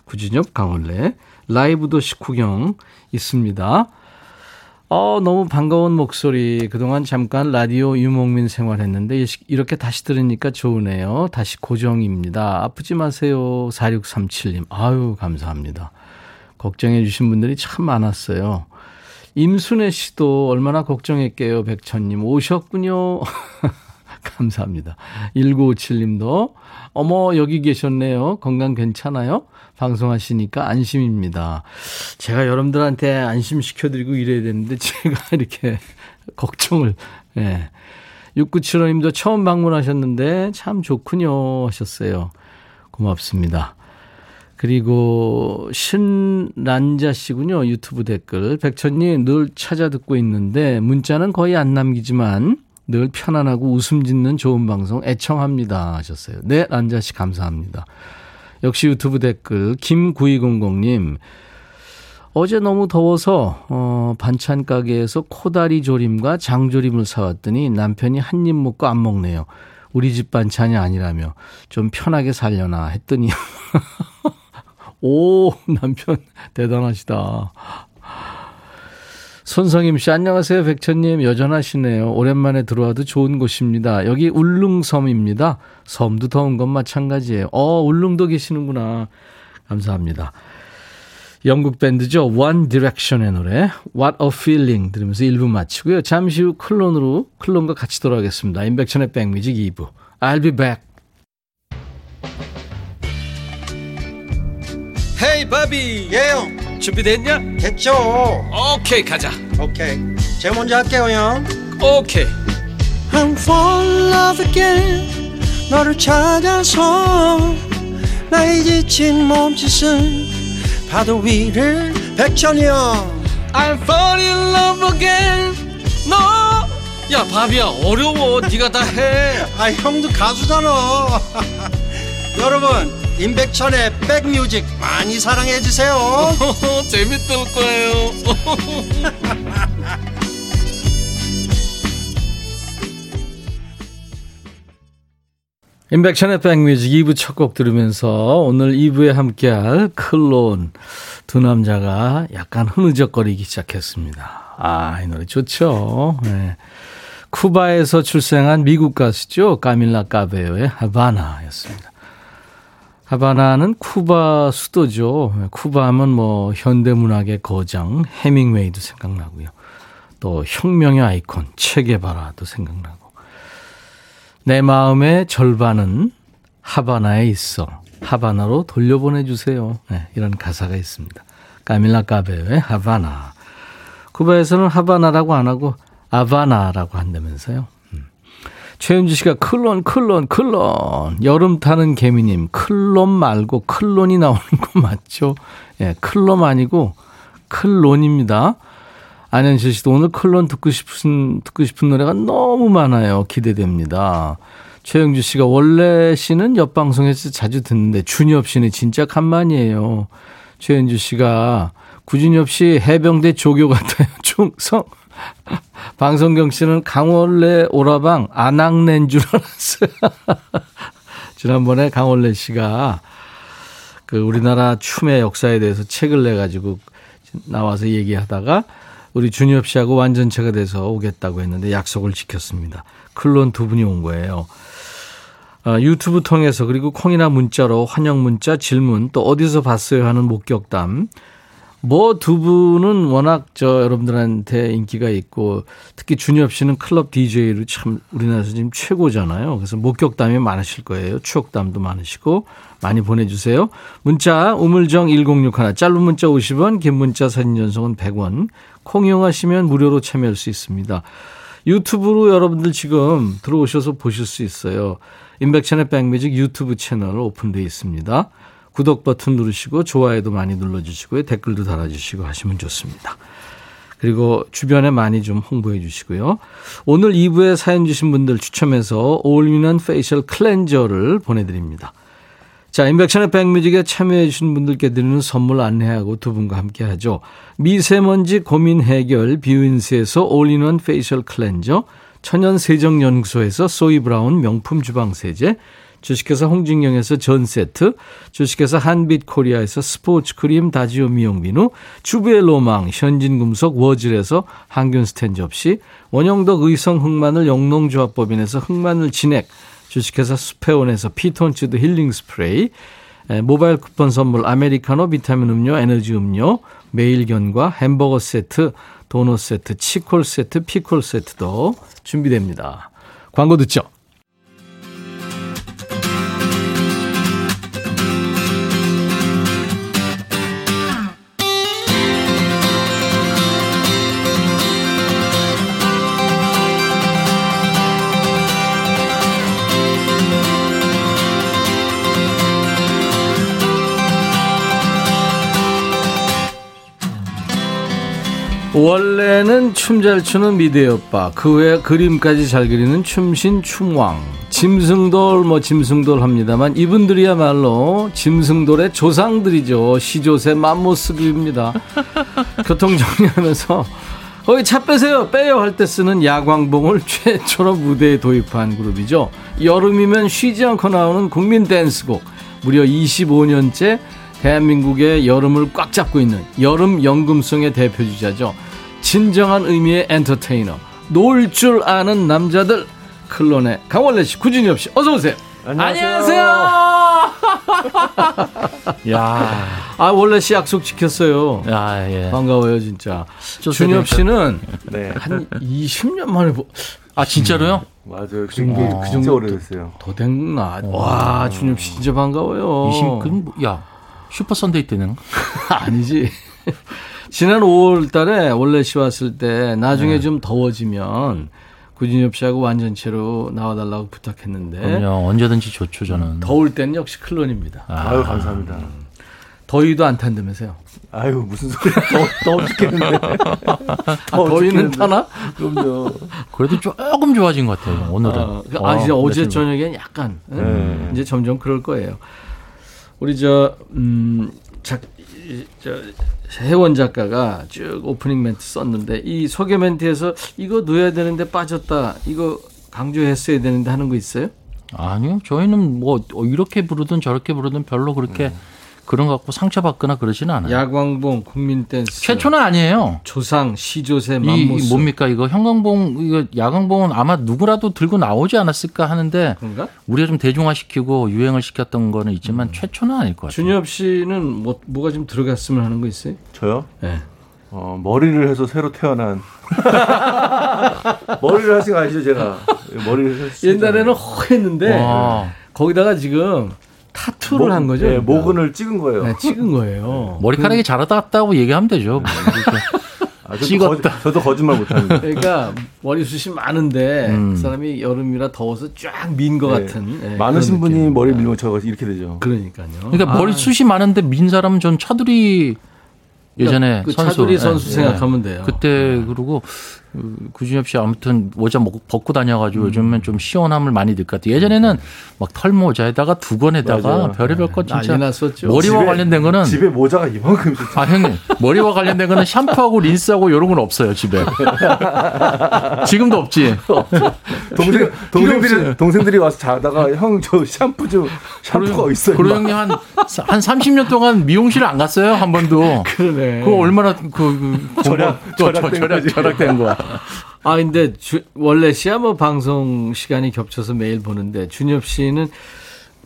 구준엽, 강원래. 라이브 도시 구경 있습니다. 너무 반가운 목소리. 그동안 잠깐 라디오 유목민 생활했는데 이렇게 다시 들으니까 좋으네요. 다시 고정입니다. 아프지 마세요. 4637님. 아유, 감사합니다. 걱정해 주신 분들이 참 많았어요. 임순애 씨도 얼마나 걱정했게요. 백천님 오셨군요. 감사합니다. 1957님도 어머 여기 계셨네요. 건강 괜찮아요? 방송하시니까 안심입니다. 제가 여러분들한테 안심시켜드리고 이래야 되는데 제가 이렇게 걱정을. 네. 6975님도 처음 방문하셨는데 참 좋군요 하셨어요. 고맙습니다. 그리고 신란자 씨군요. 유튜브 댓글. 백천님 늘 찾아 듣고 있는데 문자는 거의 안 남기지만 늘 편안하고 웃음 짓는 좋은 방송 애청합니다 하셨어요. 네, 란자 씨 감사합니다. 역시 유튜브 댓글 김9200님. 어제 너무 더워서 반찬 가게에서 코다리 조림과 장조림을 사왔더니 남편이 한 입 먹고 안 먹네요. 우리 집 반찬이 아니라며 좀 편하게 살려나 했더니 오, 남편 대단하시다. 손성임 씨 안녕하세요. 백천님 여전하시네요. 오랜만에 들어와도 좋은 곳입니다. 여기 울릉섬입니다. 섬도 더운 건 마찬가지예요. 울릉도 계시는구나. 감사합니다. 영국 밴드죠. One Direction의 노래 What a Feeling 들으면서 1부 마치고요. 잠시 후 클론과 같이 돌아오겠습니다. 임백천의 백뮤직 2부 I'll be back. Hey, 바비. 예영. 준비됐냐? 됐죠. 오케이, 가자. 오케이. 제가 먼저 할게요, 형. 오케이. I'm falling in love again. 너를 찾아서 나의 지친 몸짓은 파도 위를 백천이 형. I'm falling in love again. 너 야 바비야 어려워. 네가 다 해. 아 형도 가수잖아. 여러분 임백천의 백뮤직 많이 사랑해주세요. 재밌을 거예요. 임백천의 백뮤직 2부 첫 곡 들으면서 오늘 2부에 함께할 클론 두 남자가 약간 흐느적거리기 시작했습니다. 아, 이 노래 좋죠. 네. 쿠바에서 출생한 미국 가수죠. 카밀라 까베오의 하바나였습니다. 하바나는 쿠바 수도죠. 쿠바 하면 뭐 현대문학의 거장 헤밍웨이도 생각나고요. 또 혁명의 아이콘 체게바라도 생각나고. 내 마음의 절반은 하바나에 있어. 하바나로 돌려보내주세요. 네, 이런 가사가 있습니다. 카밀라 까베오의 하바나. 쿠바에서는 하바나라고 안 하고 아바나라고 한다면서요. 최윤주 씨가 클론. 여름 타는 개미님, 클론 말고 클론이 나오는 거 맞죠? 예, 클론 아니고 클론입니다. 안현실 씨도 오늘 클론 듣고 싶은 노래가 너무 많아요. 기대됩니다. 최영주 씨가 원래 씨는 옆 방송에서 자주 듣는데 준엽 씨는 진짜 간만이에요. 최영주 씨가 구준엽 씨 해병대 조교 같아요. 충성. 방성경 씨는 강원래 오라방 안악낸 줄 알았어요. 지난번에 강원래 씨가 그 우리나라 춤의 역사에 대해서 책을 내가지고 나와서 얘기하다가 우리 준엽 씨하고 완전체가 돼서 오겠다고 했는데 약속을 지켰습니다. 클론 두 분이 온 거예요. 유튜브 통해서 그리고 콩이나 문자로 환영 문자, 질문 또 어디서 봤어요 하는 목격담. 뭐 두 분은 워낙 저 여러분들한테 인기가 있고 특히 준엽 씨는 클럽 DJ로 참 우리나라에서 지금 최고잖아요. 그래서 목격담이 많으실 거예요. 추억담도 많으시고 많이 보내주세요. 문자 우물정 1061 짧은 문자 50원 긴 문자 사진 전송은 100원 콩 이용하시면 무료로 참여할 수 있습니다. 유튜브로 여러분들 지금 들어오셔서 보실 수 있어요. 임백천의 백뮤직 유튜브 채널 오픈되어 있습니다. 구독 버튼 누르시고 좋아요도 많이 눌러주시고요. 댓글도 달아주시고 하시면 좋습니다. 그리고 주변에 많이 좀 홍보해 주시고요. 오늘 2부에 사연 주신 분들 추첨해서 올인원 페이셜 클렌저를 보내드립니다. 자, 인백션의 백뮤직에 참여해 주신 분들께 드리는 선물 안내하고 두 분과 함께하죠. 미세먼지 고민 해결 뷰인스에서 올인원 페이셜 클렌저, 천연세정연구소에서 소이브라운 명품 주방세제, 주식회사 홍진경에서 전세트, 주식회사 한빛코리아에서 스포츠크림 다지오 미용비누, 주부의 로망 현진금속 워즐에서 항균스텐 접시, 원형덕 의성 흑마늘 영농조합법인에서 흑마늘 진액, 주식회사 수페온에서 피톤치드 힐링 스프레이, 모바일 쿠폰 선물 아메리카노, 비타민 음료, 에너지 음료, 매일견과 햄버거 세트, 도넛 세트, 치콜 세트, 피콜 세트도 준비됩니다. 광고 듣죠? 원래는 춤 잘 추는 미대 오빠, 그 외 그림까지 잘 그리는 춤신 춤왕, 짐승돌 뭐 짐승돌 합니다만 이분들이야말로 짐승돌의 조상들이죠. 시조새 맘모스급입니다. 교통정리하면서 거기 차 빼세요 빼요 할 때 쓰는 야광봉을 최초로 무대에 도입한 그룹이죠. 여름이면 쉬지 않고 나오는 국민 댄스곡, 무려 25년째 대한민국의 여름을 꽉 잡고 있는 여름 연금송의 대표주자죠. 진정한 의미의 엔터테이너, 놀 줄 아는 남자들, 클론의 강원래 씨, 구준엽 씨, 어서 오세요. 안녕하세요. 야, 아 원래 씨 약속 지켰어요. 야, 예. 반가워요 진짜. 준엽 씨는 네. 한 20년 만에 아 진짜로요? 맞아요. 그 정도 오래됐어요. 더 됐나? 와, 준엽 씨 진짜 반가워요. 20년 야. 슈퍼 선데이 때는 아니지. 지난 5월 달에 원래 씨 왔을 때 나중에 네. 좀 더워지면 구준엽 씨하고 완전체로 나와달라고 부탁했는데. 그럼요. 언제든지 좋죠 저는. 더울 때는 역시 클론입니다. 아유 감사합니다. 더위도 안 탄다면서요? 아유, 무슨 소리야. 더워 죽겠는데. 더위는 타나? 그럼요. 그래도 조금 좋아진 것 같아요, 오늘은. 이제 어제 저녁엔 약간. 이제 점점 그럴 거예요. 우리 혜원 작가가 쭉 오프닝 멘트 썼는데, 이 소개 멘트에서 이거 넣어야 되는데 빠졌다, 이거 강조했어야 되는데 하는 거 있어요? 아니요. 저희는 뭐 이렇게 부르든 저렇게 부르든 별로 그렇게 그런 거 갖고 상처받거나 그러지는 않아요. 야광봉, 국민댄스. 최초는 아니에요. 조상, 시조새, 맘모스. 이 뭡니까 이거 형광봉, 이거 야광봉은 아마 누구라도 들고 나오지 않았을까 하는데 그런가? 우리가 좀 대중화시키고 유행을 시켰던 거는 있지만 최초는 아닐 것 같아요. 준엽 씨는 뭐가 좀 들어갔으면 하는 거 있어요? 저요? 네. 머리를 해서 새로 태어난. 머리를 하신 거 아시죠, 제가? 머리를 했어요. 옛날에는 허했는데 거기다가 지금 타투를 한 거죠? 네, 모근을 찍은 거예요. 네, 찍은 거예요. 머리카락이 자랐다고 얘기하면 되죠. 찍었다. 저도 거짓말 못합니다. 그러니까 머리숱이 많은데 그 사람이 여름이라 더워서 쫙 민 것 같은. 네, 많으신 분이 머리 밀고 저 이렇게 되죠. 그러니까요. 그러니까 머리숱이 많은데 민 사람은 전 차두리. 예전에 그 선수. 차두리 선수 생각하면 돼요. 그때 그러고 구준엽 씨 아무튼 모자 벗고 다녀가지고 요즘은 좀 시원함을 많이 들 것 같아요. 예전에는 막 털모자에다가 두건에다가 별의별 것 진짜 머리와 관련된 거는 집에 모자가 이만큼 있었죠. 아 형님 머리와 관련된 거는 샴푸하고 린스하고 이런 건 없어요 집에. 지금도 없지. 동생들이 와서 자다가 형 저 샴푸 좀 샴푸가 있어요. 그러 형님 한 30년 동안 미용실 안 갔어요 한 번도. 그러네. 그거 얼마나 절약된 거야. 아, 근데 원래 시아머 방송 시간이 겹쳐서 매일 보는데 준엽 씨는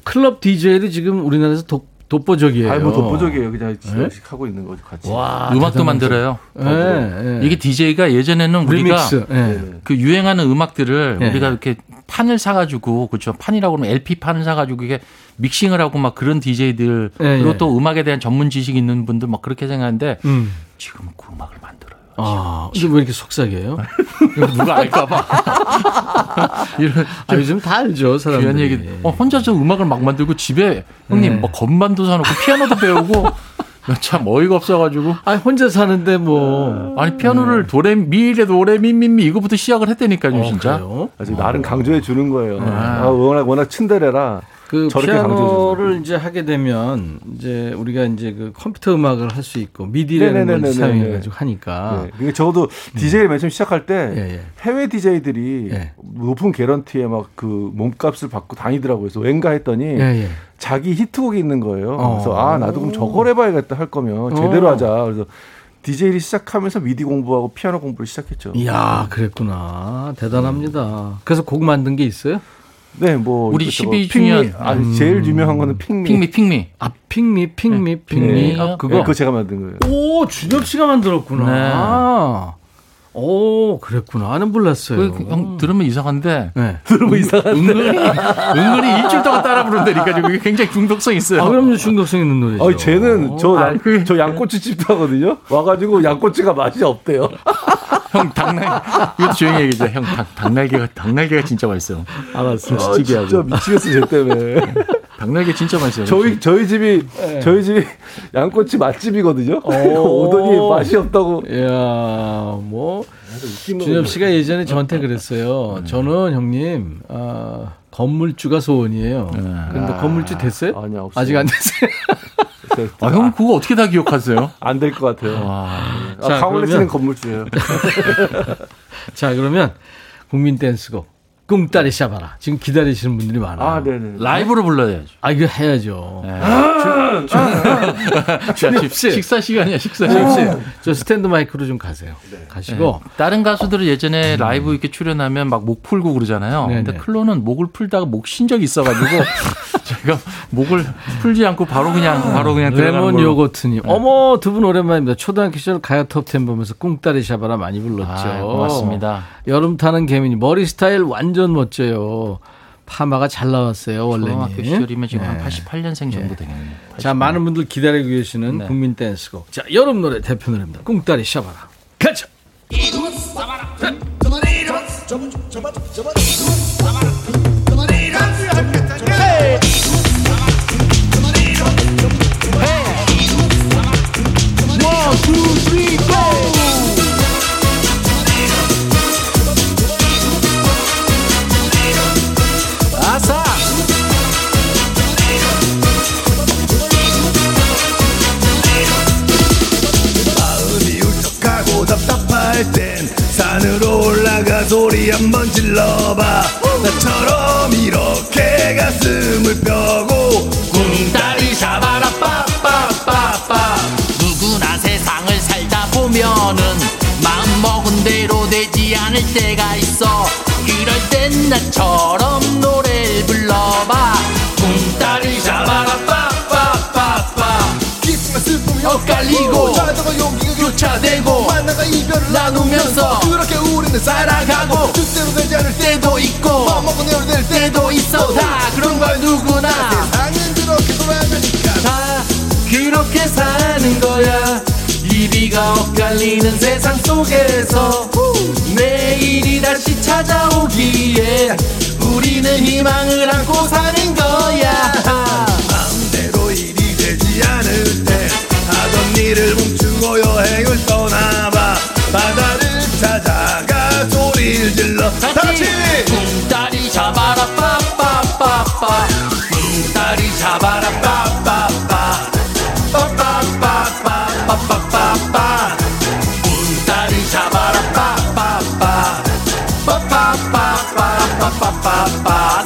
클럽 DJ를 지금 우리나라에서 독보적이에요. 아니, 뭐 독보적이에요. 그냥 네? 하고 있는 거죠, 같이. 와, 음악도 만들어요. 네, 네. 이게 DJ가 예전에는 리믹스. 우리가 네. 그 유행하는 음악들을 네. 우리가 이렇게 판을 사가지고, 그렇죠. 판이라고 하면 LP 판을 사가지고 이게 믹싱을 하고 막 그런 DJ들, 네, 그리고 네. 또 음악에 대한 전문 지식 있는 분들 막 그렇게 생각하는데 지금은 그 음악을 만들어요. 아, 이게 왜 이렇게 속삭여요? 누가 알까봐. 이런. 아, 요즘 다 알죠, 사람들. 귀한 얘기. 혼자서 음악을 막 만들고 집에, 형님, 막 건반도 사놓고 피아노도 배우고. 참 어이가 없어가지고. 아니, 혼자 사는데 뭐. 아니, 피아노를 도레미래 도레미미미 이거부터 시작을 했다니까요, 진짜. 아직 나름 강조해 주는 거예요. 워낙 츤데레라. 그 피아노를 이제 하게 되면 이제 우리가 이제 그 컴퓨터 음악을 할 수 있고 미디라는 걸 사용해가지고 하니까. 네. 저도 DJ를 맨 처음 시작할 때 해외 DJ들이 높은 개런티에 막 그 몸값을 받고 다니더라고요. 그래서 왠가 했더니 자기 히트곡이 있는 거예요. 그래서 아 나도 그럼 저걸 해봐야겠다 할 거면 제대로 하자. 그래서 DJ를 시작하면서 미디 공부하고 피아노 공부를 시작했죠. 이야 그랬구나. 대단합니다. 그래서 곡 만든 게 있어요? 네, 뭐 우리 12주년 제일 유명한 거는 핑미. 아, 그거 제가 만든 거예요. 오, 준엽 씨가 만들었구나. 네. 아. 오, 그랬구나. 나는 몰랐어요. 형 들으면 이상한데. 네. 들으면 이상한데. 은근히 일주일 동안 따라 부른다니까 지금 굉장히 중독성 있어요. 아, 그럼요. 중독성 있는 노래죠. 아, 쟤는 저 양꼬치집 하거든요. 와가지고 양꼬치가 맛이 없대요. 형 이것도 조용히 얘기해줘. 형 닭날개가 진짜 맛있어요. 알았어요. 김치찌개하고. 진짜 미치겠어 쟤 때문에. 닭날개 진짜 맛있어요. 저희 집이 양꼬치 맛집이거든요. 오더니 맛이 없다고. 이야 뭐 준엽 씨가 예전에 저한테 그랬어요. 저는 형님 건물주가 소원이에요. 그런데 건물주 됐어요? 아니 없어요. 아직 안 됐어요. 아, 형 그거 어떻게 다 기억하세요? 안 될 것 같아요. 자, 강원래 씨는 건물주예요. 자, 그러면 국민 댄스곡 꿈따리 샤바라 지금 기다리시는 분들이 많아요. 아, 네네. 라이브로 불러야죠. 아, 이거 해야죠. 식사 시간이야, 식사 시간. 저 스탠드 마이크로 좀 가세요. 네. 가시고 네. 다른 가수들은 예전에 라이브 이렇게 출연하면 막 목 풀고 그러잖아요. 네네. 근데 클론은 목을 풀다가 목 쉰 적이 있어가지고 제가 목을 풀지 않고 바로 그냥 레몬 요거트님. 네. 어머 두 분 오랜만입니다. 초등학교 시절 가요 톱10 보면서 꿍따리 샤바라 많이 불렀죠. 아, 고맙습니다. 여름 타는 개미님 머리 스타일 완전 멋져요. 파마가 잘 나왔어요 원래는. 초등학교 시절이면 지금 한 88년생 정도 되겠네요. 자 많은 분들 기다리고 계시는 국민 댄스곡. 자 여름 노래 대표 노래입니다. 꿍따리 샤바라. 가자. 이놈 샤바라. 저번에 이놈 저번 이놈 샤바라. 헤이 소리 한번 질러봐. 나처럼 이렇게 가슴을 펴고 구름다리 샤바라 빠빠빠빠. 누구나 세상을 살다 보면은 마음먹은 대로 되지 않을 때가 있어. 이럴 땐 나처럼 노래를 불러봐. 구름다리 샤바라 빠빠빠빠. 깊은 슬픔이 엇갈리고 자다가 용기가 교차되고 만나가 이별을 나누면서 그렇게 우리는 살아가고 뜻대로 되지 않을 때도 있고 맘먹은 대로 될 때도 있어. 다 그런 걸 누구나 세상은 그렇게 돌아가니까 다 그렇게 사는 거야. 이비가 엇갈리는 세상 속에서 내일이 다시 찾아오기에 우리는 희망을 안고 사는 거야. 마음대로 일이 되지 않을 때 하던 일을 멈추고 여행을 떠나봐. 바다를 찾아가 소리를 질러 같이 꿈다리 잡아라 빠빠빠빠. 꿈다리 잡아라 빠빠빠 빠빠빠빠빠빠. 꿈다리 잡아라 빠빠빠 빠빠빠빠빠빠빠.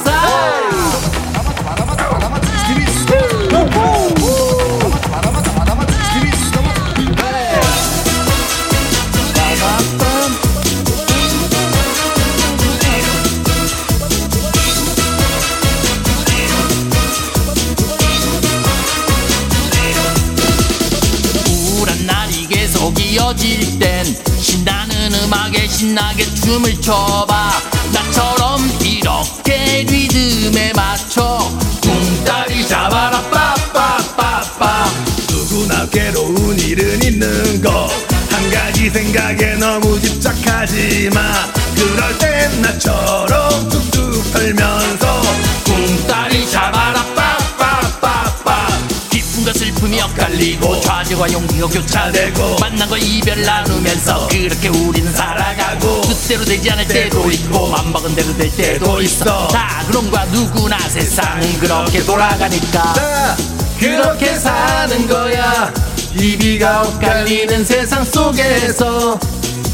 이어질 땐 신나는 음악에 신나게 춤을 춰봐. 나처럼 이렇게 리듬에 맞춰 꿈다리 잡아라 빠빠빠빠. 누구나 괴로운 일은 있는 거 한 가지 생각에 너무 집착하지 마. 그럴 땐 나처럼 툭툭 털면서 꿈다리 잡아라 빠빠빠빠. 기쁨과 슬픔이 엇갈리고 좌절과 용기가 교차되고 만난과 이별 나누면서 그렇게 우리는 살아가고 뜻대로 되지 않을 때도 있고 맘먹은 대로 될 때도 있어. 다 그런 거야. 누구나 세상은 그렇게 돌아가니까 다 그렇게 사는 거야. 이비가 엇갈리는 세상 속에서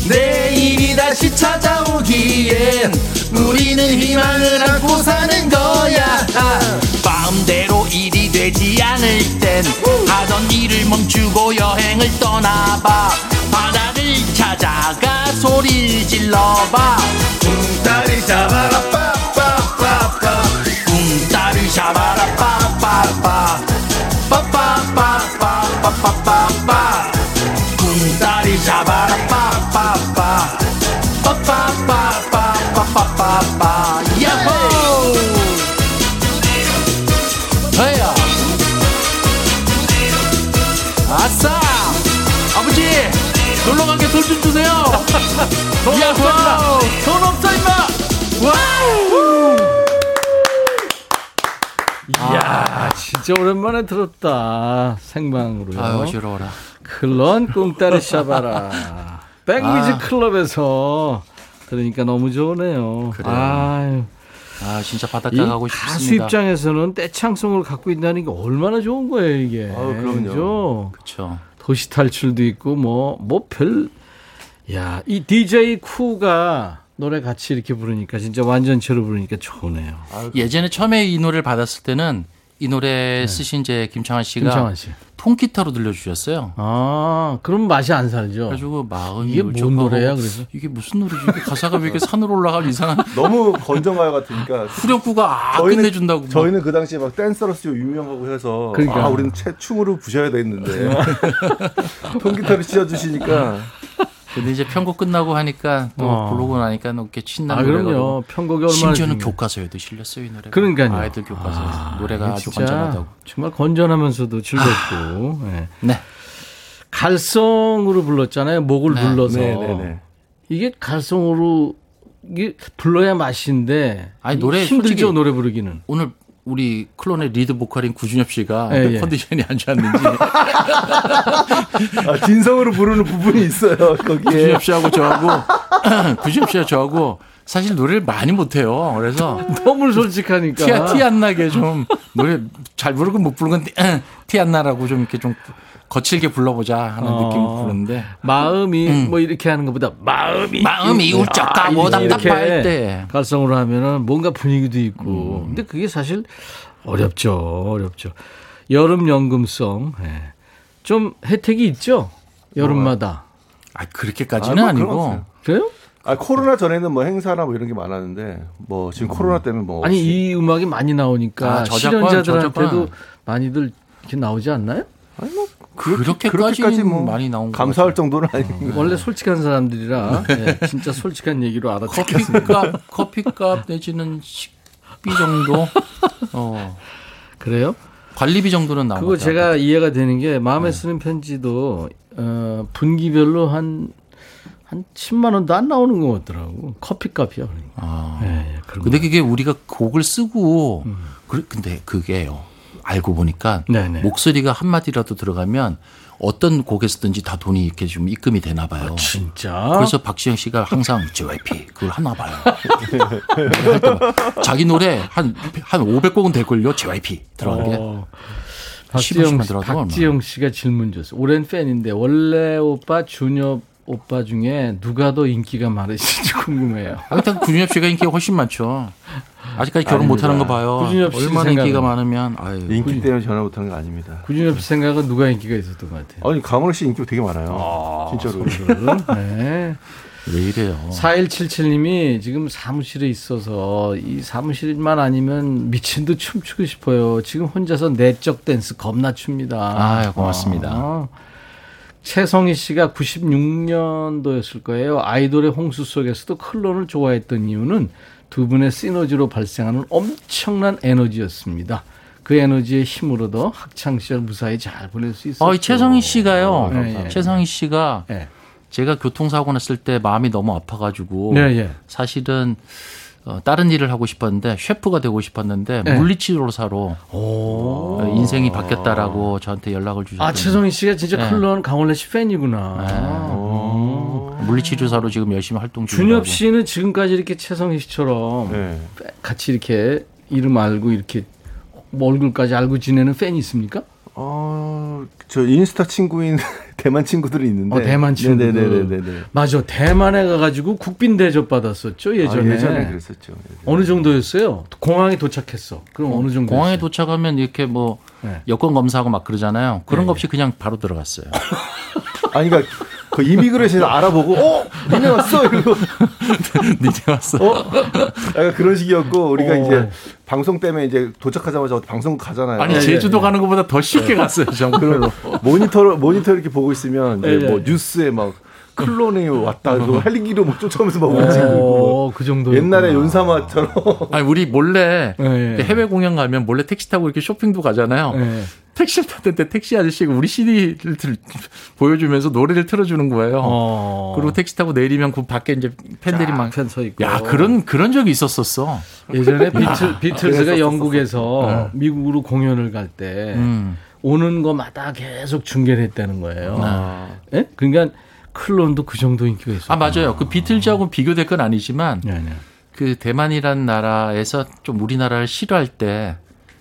내일이 다시 찾아오기엔 우리는 희망을 안고 사는 거야. 마음대로 일이 되지 않을 땐 하던 일을 멈추고 여행을 떠나봐. 바다를 찾아가 소리를 질러봐. 꿈다리 잡아라 빠빠빠빠. 꿈다리 잡아라 빠빠빠 빠빠빠빠빠빠빠. 꿈다리 잡아라 빠빠빠 빠빠빠빠빠빠빠. 야호. 헤야 아싸. 아버지 놀러간게 돈 좀 주세요. 야호. 돈 없어 임마. 와우. 이야 진짜 오랜만에 들었다. 생방으로요. 아유 지러워라. 클론 꿈따리 샤바라. 백미즈 클럽에서 들으니까 너무 좋으네요. 그래요. 아유. 아 진짜 바닷가 가고 싶습니다. 가수 입장에서는 떼창성을 갖고 있다는 게 얼마나 좋은 거예요 이게. 아 그럼요. 그렇죠. 도시 탈출도 있고 뭐 별. 야, 이 DJ 쿠가 노래 같이 이렇게 부르니까 진짜 완전체로 부르니까 좋네요. 아유, 예전에 처음에 이 노래를 받았을 때는 이 노래 네. 쓰신 이제 김창완 씨가 통기타로 들려주셨어요. 아, 그럼 맛이 안 살죠. 그래가지고 마음이 이게 뭔 노래야? 그래서 이게 무슨 노래지? 이게 가사가 왜 이렇게 산으로 올라가면 이상한? 너무 건전가요 같으니까 후렴구가 아 끝내준다고. 저희는 그 당시에 막 댄서로서 유명하고 해서 그러니까. 아, 우리는 춤으로 부셔야 됐는데 통기타를 찢어주시니까. 근데 이제 편곡 끝나고 하니까 또 부르고 나니까 이렇게 신나는 노래가 심지어는 교과서에도 실렸어요 이 노래가. 그러니까요. 아이들 교과서 노래가 아주 건전하다고. 정말 건전하면서도 즐겁고. 아. 네. 네. 갈성으로 불렀잖아요. 목을 네. 불러서. 네네네. 이게 갈성으로 이게 불러야 맛인데. 아니 노래 힘들죠 노래 부르기는. 오늘. 우리 클론의 리드 보컬인 구준엽 씨가 예, 컨디션이 안 좋았는지 아, 진성으로 부르는 부분이 있어요 거기에. 구준엽 씨하고 저하고 구준엽 씨와 저하고 사실 노래를 많이 못해요. 그래서 너무 솔직하니까 티 안 나게 좀 노래 잘 부르고 못 부르고 티 안 나라고 좀 이렇게 좀 거칠게 불러보자 하는 느낌으로 부르는데 마음이 뭐 이렇게 하는 것보다 마음이 울적하고 답답할 때 가성으로 하면은 뭔가 분위기도 있고 근데 그게 사실 어렵죠. 여름 연금성 네. 좀 혜택이 있죠 여름마다. 그렇게까지는 아니고. 그래요? 코로나 전에는 뭐 행사나 뭐 이런 게 많았는데 뭐 지금 코로나 때문에 뭐 아니 이 음악이 많이 나오니까 실연자들한테도 많이들 이렇게 나오지 않나요? 아니 뭐 그렇게까지 뭐 많이 나온 거 감사할 정도는 아니고 원래 솔직한 사람들이라 네, 진짜 솔직한 얘기로 알아듣겠습니까? 커피값 내지는 식비 정도. 그래요? 관리비 정도는 나오고. 그거 제가 이해가 되는 게 마음에 쓰는 편지도 분기별로 한 10만 원도 안 나오는 것 같더라고. 커피값이야. 그러니까. 근데 그게 우리가 곡을 쓰고 근데 그게요. 알고 보니까 네네. 목소리가 한마디라도 들어가면 어떤 곡에서든지 다 돈이 이렇게 좀 입금이 되나 봐요. 진짜? 그래서 박지영 씨가 항상 JYP 그걸 하나 봐요. 자기 노래 한 500곡은 될걸요. JYP 들어간 게. 박지영 씨가 질문 줬어요. 오랜 팬인데 원래 오빠 준엽 오빠 중에 누가 더 인기가 많으신지 궁금해요. 일단 구준엽 씨가 인기가 훨씬 많죠. 아직까지 결혼 못하는 거 봐요. 구준엽 씨 얼마나 인기가 많으면 인기 때문에 전화 못하는 거 아닙니다. 구준엽 씨 생각은 누가 인기가 있었던 것 같아요. 아니 강원래 씨 인기가 되게 많아요. 진짜로. 네. 왜 이래요. 4177님이 지금 사무실에 있어서 이 사무실만 아니면 미친 듯 춤추고 싶어요. 지금 혼자서 내적 댄스 겁나 춥니다. 고맙습니다. 최성희 씨가 96년도였을 거예요. 아이돌의 홍수 속에서도 클론을 좋아했던 이유는 두 분의 시너지로 발생하는 엄청난 에너지였습니다. 그 에너지의 힘으로도 학창시절 무사히 잘 보낼 수 있었죠. 최성희 씨가요. 최성희 씨가 제가 교통사고 났을 때 마음이 너무 아파가지고 사실은 다른 일을 하고 싶었는데 셰프가 되고 싶었는데 물리치료사로 인생이 바뀌었다라고 저한테 연락을 주셨어요. 최성희 씨가 진짜 클론 강원래 씨 팬이구나. 물리치료사로 지금 열심히 활동 중이라고. 준엽 씨는 지금까지 이렇게 최성희 씨처럼 같이 이렇게 이름 알고 이렇게 뭐 얼굴까지 알고 지내는 팬이 있습니까? 저 인스타 친구인 대만 친구들이 있는데. 대만 친구들. 네네네네. 맞아. 대만에 가가지고 국빈 대접 받았었죠 예전에. 예전에 그랬었죠. 어느 정도였어요? 공항에 도착했어. 그럼 어느 정도? 공항에 도착하면 이렇게 뭐 여권 검사하고 막 그러잖아요. 그런 거 없이 그냥 바로 들어갔어요. 그러니까 그 이미그레이션에서 알아보고 니네 왔어 이러고 니네 왔어. 약간 그런 식이었고 우리가 이제. 방송 때문에 이제 도착하자마자 방송 가잖아요. 제주도 가는 것보다 더 쉽게 갔어요. 정말로. 모니터 이렇게 보고 있으면 이제 뭐 뉴스에 막 클론이 왔다. 헬기로 막 쫓아오면서 막 움직이고. 그 정도. 옛날에 윤사마처럼. 우리 몰래 해외 공연 가면 몰래 택시 타고 이렇게 쇼핑도 가잖아요. 택시를 탔는데 택시 아저씨가 우리 CD를 보여주면서 노래를 틀어주는 거예요. 그리고 택시 타고 내리면 그 밖에 이제 팬들이 막 서 있고. 그런 적이 있었었어. 예전에 비틀즈가 영국에서 미국으로 공연을 갈 때 오는 거마다 계속 중계를 했다는 거예요. 네? 그러니까 클론도 그 정도 인기가 있었어요. 맞아요. 그 비틀즈하고 비교될 건 아니지만 그 대만이란 나라에서 좀 우리나라를 싫어할 때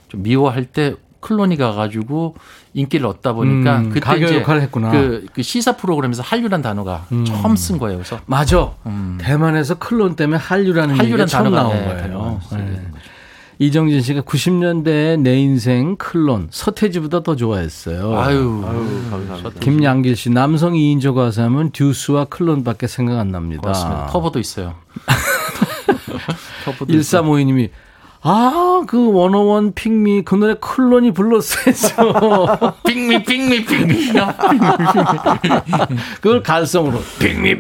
좀 미워할 때 클론이 가가지고 인기를 얻다 보니까 그때 이제 역할을 했구나. 그 시사 프로그램에서 한류란 단어가 처음 쓴 거예요. 그래서 대만에서 클론 때문에 한류라는 단어가 처음 나온 거예요. 이정진 씨가 90년대에 내 인생 클론 서태지보다 더 좋아했어요. 감사합니다. 김양길 씨 남성 2인조 가수하면 듀스와 클론밖에 생각 안 납니다. 고맙습니다. 터보도 있어요. 1352님이 그 101 핑미 그 노래 클론이 불렀어요. 핑미. 그걸 갈성으로 핑미.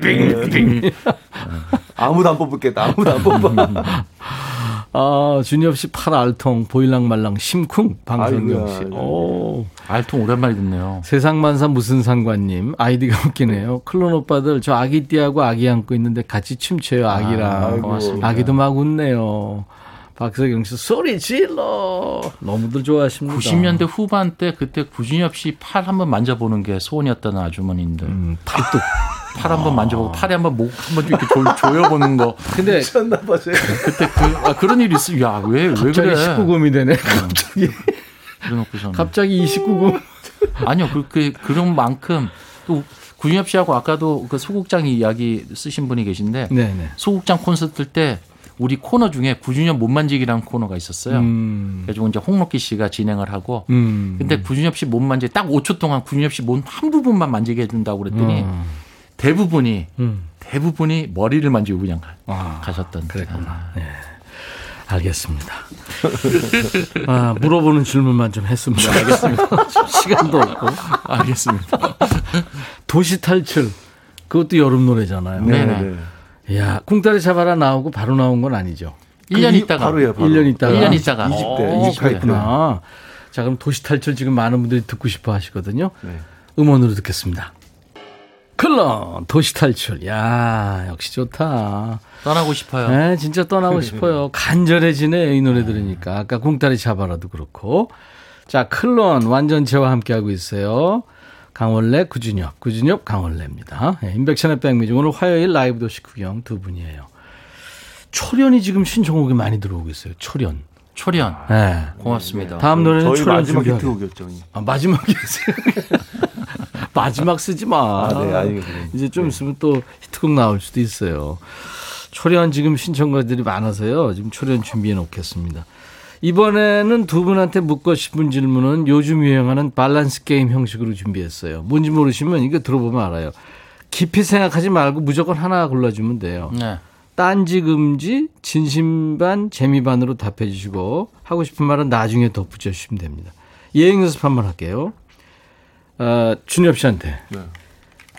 아무도 안 뽑겠다. 준엽 씨 팔 알통 보일랑 말랑 심쿵 방송경 씨. 알통 오랜만에 듣네요. 세상만사 무슨 상관님 아이디가 웃기네요. 클론 오빠들 저 아기 띠하고 아기 안고 있는데 같이 춤춰요 아기랑. 아기도 막 웃네요. 박서경 씨 소리 질러. 너무들 좋아하십니다. 90년대 후반 때 그때 구준엽 씨 팔 한번 만져보는 게 소원이었다는 아주머니인데 팔도. 팔 한번 만져보고 팔에 한번 목 한번 이렇게 조여보는 거. 근데 미쳤나봐 제가. 그때 그런 일이 있어. 왜 그래? 갑자기 19금이 되네. 갑자기 29금. 아니요. 그런 만큼 또 구준엽 씨하고 아까도 그 소극장 이야기 쓰신 분이 계신데 네네. 소극장 콘서트 때 우리 코너 중에 구준엽 못 만지기라는 코너가 있었어요. 그래서 이제 홍록기 씨가 진행을 하고 근데 구준엽 씨 못 만지기 딱 5초 동안 구준엽 씨 몸 한 부분만 만지게 해준다고 그랬더니 대부분이 머리를 만지고 그냥 가셨던. 그랬구나. 네. 알겠습니다. 물어보는 질문만 좀 했습니다. 알겠습니다. 시간도 없고. 알겠습니다. 도시 탈출. 그것도 여름 노래잖아요. 네네. 이야, 꿍따리 잡아라 나오고 바로 나온 건 아니죠. 1년 있다가. 바로예요, 바로. 1년 있다가. 20대. 그렇구나. 자, 그럼 도시 탈출 지금 많은 분들이 듣고 싶어 하시거든요. 네. 음원으로 듣겠습니다. 클론 도시 탈출. 야, 역시 좋다. 떠나고 싶어요. 네, 진짜 떠나고 싶어요. 간절해지네, 이 노래 들으니까. 아까 꿍따리 잡아라도 그렇고. 자, 클론 완전체와 함께하고 있어요. 강원래, 구준엽, 강원래입니다. 네, 인백션의 백미즈. 오늘 화요일 라이브 도시 구경 두 분이에요. 초련이 지금 신청곡이 많이 들어오고 있어요. 초련. 네. 고맙습니다. 다음 노래는 저희 초련 마지막 히트곡이었죠. 마지막이었어요. 마지막 쓰지 마. 이제 좀 있으면 또 히트곡 나올 수도 있어요. 초련 지금 신청가들이 많아서요. 지금 초련 준비해 놓겠습니다. 이번에는 두 분한테 묻고 싶은 질문은 요즘 유행하는 밸런스 게임 형식으로 준비했어요. 뭔지 모르시면 이거 들어보면 알아요. 깊이 생각하지 말고 무조건 하나 골라주면 돼요. 네. 딴지 금지, 진심 반, 재미 반으로 답해 주시고 하고 싶은 말은 나중에 덧붙여 주시면 됩니다. 예행 연습 한번 할게요. 준엽 씨한테. 네.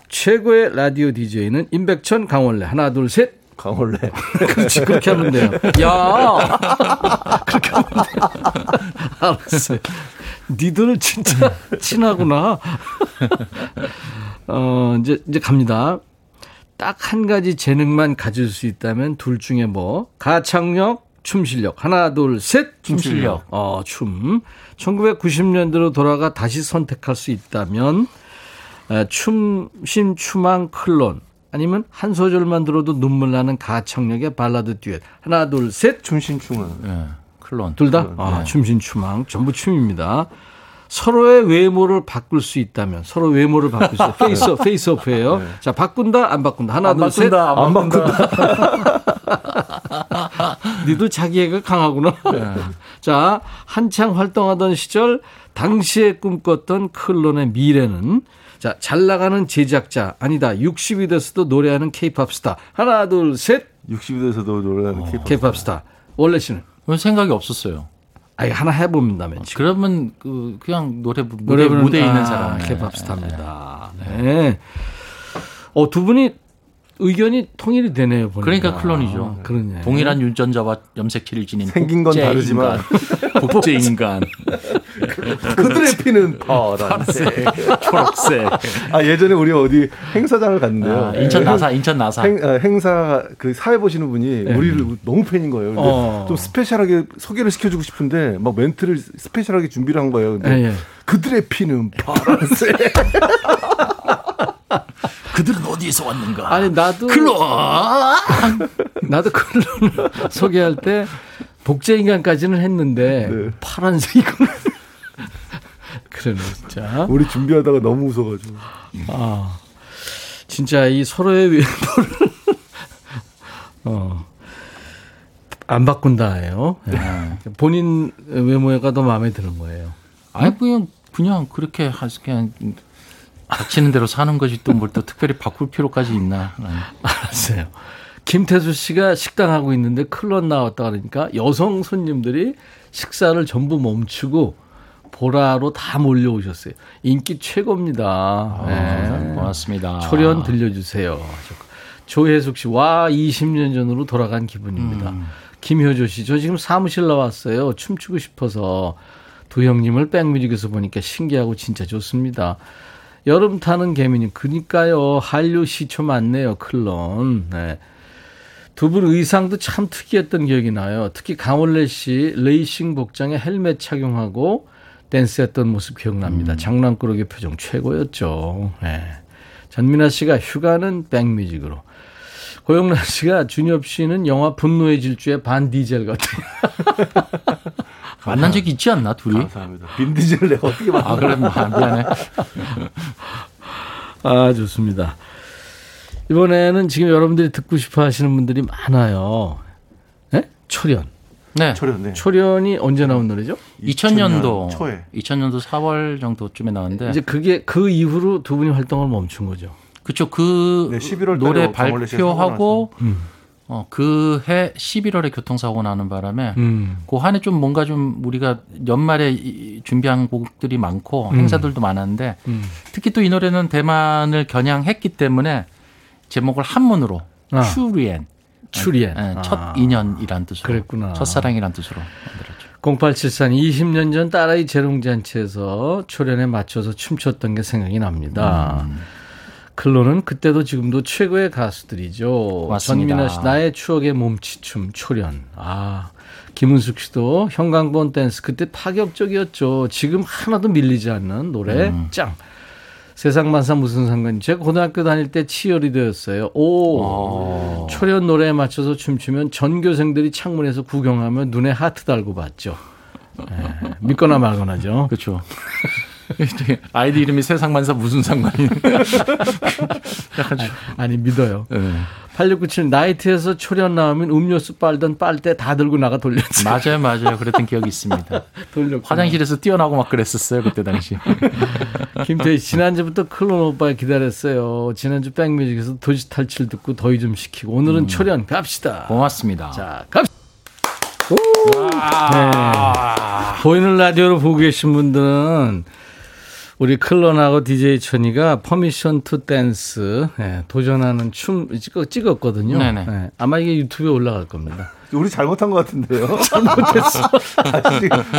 최고의 라디오 DJ는 임백천, 강원래. 하나, 둘, 셋. 강원래. 그렇지, 그렇게 하면 돼요. 야! 그렇게 하면 돼요. 알았어요. 니들은 진짜 친하구나. 이제 갑니다. 딱 한 가지 재능만 가질 수 있다면 둘 중에 뭐? 가창력, 춤 실력. 하나, 둘, 셋. 춤 실력. 춤. 1990년대로 돌아가 다시 선택할 수 있다면 춤왕 클론. 아니면 한 소절만 들어도 눈물 나는 가창력의 발라드 듀엣. 하나, 둘, 셋. 춤신추망. 예. 클론. 둘 다? 클론. 네. 춤신추망. 전부 춤입니다. 서로의 외모를 바꿀 수 있다면. 서로 외모를 바꿀 수 있다. 페이스업이에요. 네. 자, 바꾼다, 안 바꾼다. 하나, 둘, 셋. 안 바꾼다. 니도 자기애가 강하구나. 네. 자, 한창 활동하던 시절 당시에 꿈꿨던 클론의 미래는 자, 잘 나가는 제작자. 아니다. 60이 돼서도 노래하는 K-POP 스타. 하나, 둘, 셋. 60이 돼서도 노래하는 K-POP 스타. 원래 씨는? 생각이 없었어요. 아니, 하나 해봅니다면. 그러면 그냥 무대에 있는 사람. K-POP 스타입니다. 네. 두 분이 의견이 통일이 되네요. 보니까. 그러니까 클론이죠. 그러네요. 동일한 유전자와 염색체를 지닌 생긴 건 다르지만 복제인간. 그들의 피는 파란색, 초록색. 예전에 우리가 어디 행사장을 갔는데요. 인천 나사. 행사 그 사회 보시는 분이 우리를 너무 팬인 거예요. 근데 좀 스페셜하게 소개를 시켜주고 싶은데 막 멘트를 스페셜하게 준비를 한 거예요. 근데 그들의 피는 파란색. 그들은 어디에서 왔는가? 아니 나도 클론 소개할 때 복제인간까지는 했는데 파란색이구나. 그러네 진짜. 우리 준비하다가 너무 웃어가지고. 진짜 이 서로의 외모를 안 바꾼다예요. 네. 본인 외모가 더 마음에 드는 거예요. 아니 그냥 그렇게 그냥. 닥치는 대로 사는 거지 또 뭘 또 특별히 바꿀 필요까지 있나. 알았어요. 김태수 씨가 식당 하고 있는데 클론 나왔다 그러니까 여성 손님들이 식사를 전부 멈추고 보라로 다 몰려오셨어요. 인기 최고입니다. 네. 고맙습니다. 초련 들려주세요. 조혜숙 씨, 와 20년 전으로 돌아간 기분입니다. 김효조 씨, 저 지금 사무실 나왔어요. 춤추고 싶어서 두 형님을 백뮤직에서 보니까 신기하고 진짜 좋습니다. 여름 타는 개미님, 그니까요. 한류 시초 맞네요, 클론. 네. 두 분 의상도 참 특이했던 기억이 나요. 특히 강원래 씨 레이싱 복장에 헬멧 착용하고 댄스했던 모습 기억납니다. 장난꾸러기 표정 최고였죠. 네. 전민아 씨가 휴가는 백뮤직으로. 고영란 씨가 준엽 씨는 영화 분노의 질주의 반 디젤 같아요. 만난 적이 있지 않나 둘이? 감사합니다. 빈티지를 내가 어떻게 만나? 아, 그럼 미안해. 아, 좋습니다. 이번에는 지금 여러분들이 듣고 싶어 하시는 분들이 많아요. 네? 초련. 네. 초련, 네. 초련이 언제 나온 노래죠? 2000년도 초에. 2000년도 4월 정도쯤에 나왔는데 이제 그게 그 이후로 두 분이 활동을 멈춘 거죠. 그렇죠. 그 네, 11월 노래 발표하고 그 해 11월에 교통사고 나는 바람에 그 한 해 좀 뭔가 좀 우리가 연말에 준비한 곡들이 많고 행사들도 많았는데 특히 또 이 노래는 대만을 겨냥했기 때문에 제목을 한문으로 추리엔. 추리엔. 첫 인연이란 뜻으로. 그랬구나. 첫사랑이란 뜻으로 만들었죠. 0874 20년 전 딸아이 재롱잔치에서 초련에 맞춰서 춤췄던 게 생각이 납니다. 클론은 그때도 지금도 최고의 가수들이죠. 맞습니다. 전민아 씨 나의 추억의 몸치춤 초련. 아, 김은숙 씨도 형광본 댄스 그때 파격적이었죠. 지금 하나도 밀리지 않는 노래 짱. 세상만사 무슨 상관이. 제가 고등학교 다닐 때 치어리더였어요. 오. 초련 노래에 맞춰서 춤추면 전교생들이 창문에서 구경하며 눈에 하트 달고 봤죠. 네, 믿거나 말거나죠. 그렇죠. 아이디 이름이 세상만사 무슨 상관이. 아니 믿어요. 네. 8697 나이트에서 초련 나오면 음료수 빨던 빨대 다 들고 나가 돌렸지. 맞아요, 맞아요. 그랬던 기억이 있습니다. 돌렸구나. 화장실에서 뛰어나고 막 그랬었어요 그때 당시. 김태희 지난주부터 클론 오빠 기다렸어요. 지난주 백뮤직에서 도시 탈출 듣고 더위 좀 식히고 오늘은 초련 갑시다. 고맙습니다. 자, 갑시다. 네. 보이는 라디오로 보고 계신 분들은 우리 클론하고 DJ 천이가 퍼미션 투 댄스 도전하는 춤 찍었거든요. 네. 아마 이게 유튜브에 올라갈 겁니다. 우리 잘못한 것 같은데요. 잘못했어.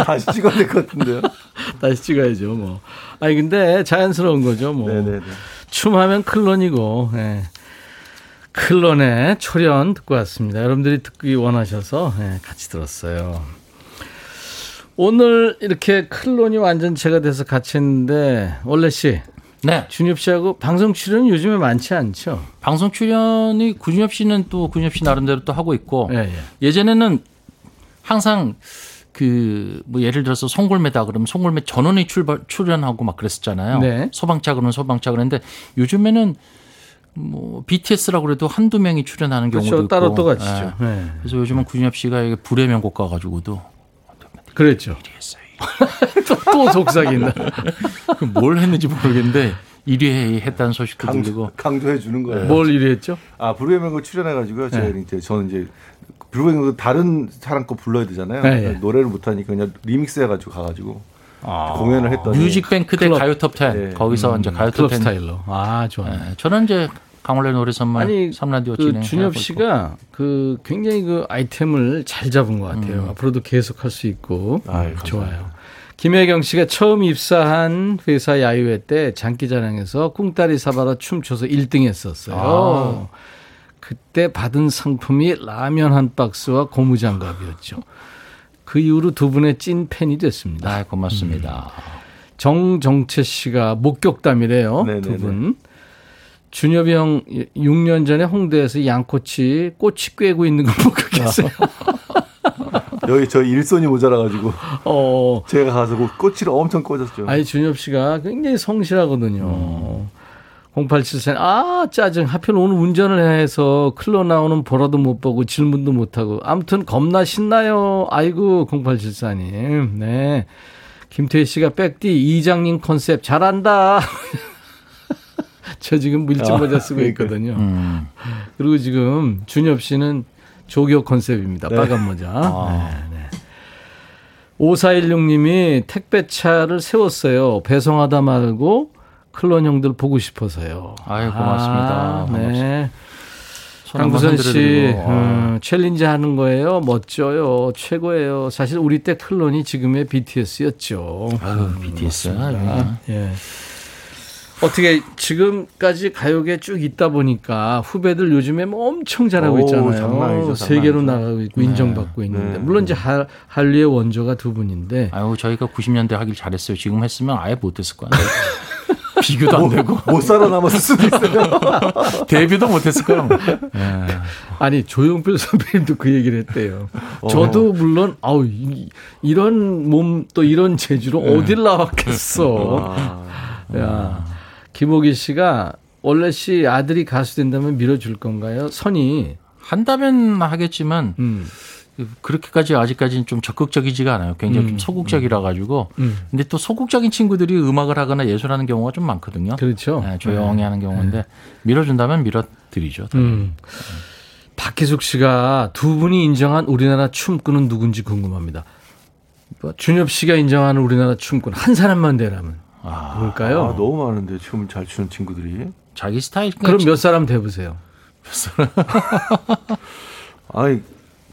다시 찍어야 될 것 같은데요. 다시 찍어야죠. 뭐. 아니 근데 자연스러운 거죠. 뭐. 네네네. 춤하면 클론이고. 네. 클론의 초련 듣고 왔습니다. 여러분들이 듣기 원하셔서 같이 들었어요. 오늘 이렇게 클론이 완전체가 돼서 같이 했는데 원래 씨, 네, 준엽 씨하고 방송 출연이 요즘에 많지 않죠? 방송 출연이 구준엽 씨는 또 구준엽 씨 나름대로 또 하고 있고 예전에는 항상 그 뭐 예를 들어서 송골매다 그러면 송골매 전원이 출연하고 막 그랬었잖아요. 네. 소방차 그러면 소방차 그랬는데 요즘에는 뭐 BTS라고 해도 한두 명이 출연하는 경우도 그렇죠, 있고 따로 또 같이죠. 예. 네. 그래서 요즘은 구준엽 씨가 이게 불의 명곡 가지고도 그랬죠. 또 속삭인다. 뭘 했는지 모르겠는데 1위 했다는 소식도 들리고 강조해 주는 거예요. 뭘 1위 했죠? 아, 불의 명곡 출연해가지고요. 제가 이제 저는 이제 불의 명곡 다른 사람 거 불러야 되잖아요. 그러니까 노래를 못 하니까 그냥 리믹스 해가지고 가가지고. 아, 공연을 했더니 뮤직뱅크 대 가요 톱10 네. 거기서 이제 가요 톱10 스타일로. 아, 좋아. 네. 저는 이제 강원래 노래선만 3라디오 진행. 준엽 씨가 그 굉장히 그 아이템을 잘 잡은 것 같아요. 앞으로도 계속 할 수 있고. 아유, 좋아요. 김혜경 씨가 처음 입사한 회사 야유회 때 장기자랑에서 꿍따리 사바라 춤춰서 1등 했었어요. 아. 그때 받은 상품이 라면 한 박스와 고무장갑이었죠. 그 이후로 두 분의 찐 팬이 됐습니다. 아, 고맙습니다. 정정채 씨가 목격담이래요. 네네네. 두 분. 준엽이 형 6년 전에 홍대에서 양꼬치 꽃이 꿰고 있는 거 목격했어요. 여기 저 일손이 모자라가지고 제가 가서 꼬치를 엄청 꽂았죠. 아니 준엽 씨가 굉장히 성실하거든요. 0874 아 짜증 하필 오늘 운전을 해서 클로 나오는 보라도 못 보고 질문도 못하고 아무튼 겁나 신나요. 아이고 0874님. 네, 김태희 씨가 백디 이장님 컨셉 잘한다. 저 지금 밀짚모자 쓰고 있거든요. 그리고 지금 준엽 씨는 조교 컨셉입니다. 네. 빨간 모자. 아. 네, 네. 5416님이 택배차를 세웠어요. 배송하다 말고 클론 형들 보고 싶어서요. 아유, 고맙습니다. 아, 네. 강구선 씨, 챌린지 하는 거예요. 멋져요. 최고예요. 사실 우리 때 클론이 지금의 BTS였죠. 아유, BTS. 예. 어떻게 지금까지 가요계 쭉 있다 보니까 후배들 요즘에 뭐 엄청 잘하고 있잖아요. 장난이죠, 세계로 나가고 있고 네. 인정받고 있는데 네. 물론 이제 한류의 원조가 두 분인데. 아유, 저희가 90년대 하길 잘했어요. 지금 했으면 아예 못했을 거 아니에요. 비교도 안 되고 못 살아남았을 수도 있어요. 데뷔도 못했을 거예요. 예. 아니 조용필 선배님도 그 얘기를 했대요. 저도 물론 아우 이런 몸 또 이런 재주로 예. 어딜 나왔겠어. 야 김옥희 씨가 원래 씨 아들이 가수 된다면 밀어줄 건가요? 선이 한다면 하겠지만. 그렇게까지 아직까지는 좀 적극적이지가 않아요. 굉장히 좀 소극적이라 가지고. 근데 또 소극적인 친구들이 음악을 하거나 예술하는 경우가 좀 많거든요. 그렇죠. 네, 조용히 하는 경우인데 밀어준다면 밀어드리죠. 박희숙 씨가 두 분이 인정한 우리나라 춤꾼은 누군지 궁금합니다. 준엽 씨가 인정하는 우리나라 춤꾼 한 사람만 되라면 뭘까요? 아, 너무 많은데 춤을 잘 추는 친구들이. 자기 스타일. 그럼 몇 사람 대보세요. 몇 사람? 아니.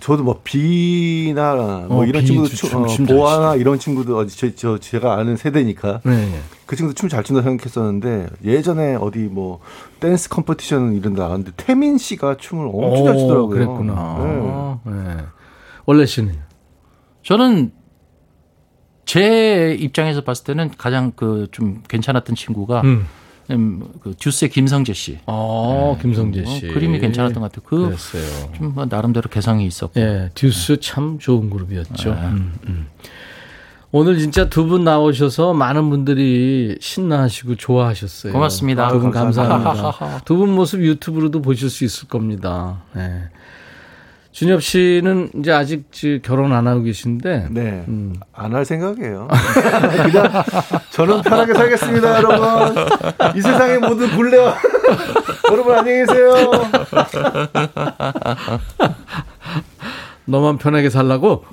저도 뭐 비나 뭐 이런 친구들 보아나 이런 친구들 어디 제가 아는 세대니까 네. 그 친구들 춤 잘 춘다 생각했었는데 예전에 어디 뭐 댄스 컴피티션 이런 데 나갔는데 태민 씨가 춤을 엄청 잘 추더라고요. 그랬구나. 네. 네. 원래 씨는 저는 제 입장에서 봤을 때는 가장 그 좀 괜찮았던 친구가 그 듀스의 김성재 씨. 아, 네. 김성재 씨. 그림이 괜찮았던 것 같아요. 그 좀 뭐 나름대로 개성이 있었고. 네, 듀스 네. 참 좋은 그룹이었죠. 네. 오늘 진짜 두 분 나오셔서 많은 분들이 신나하시고 좋아하셨어요. 고맙습니다. 두 분 감사합니다. 두 분 모습 유튜브로도 보실 수 있을 겁니다. 네. 준엽 씨는 이제 아직 결혼 안 하고 계신데. 네. 안 할 생각이에요. 그냥 저는 편하게 살겠습니다, 여러분. 이 세상의 모든 굴레와. 여러분, 안녕히 계세요. 너만 편하게 살라고?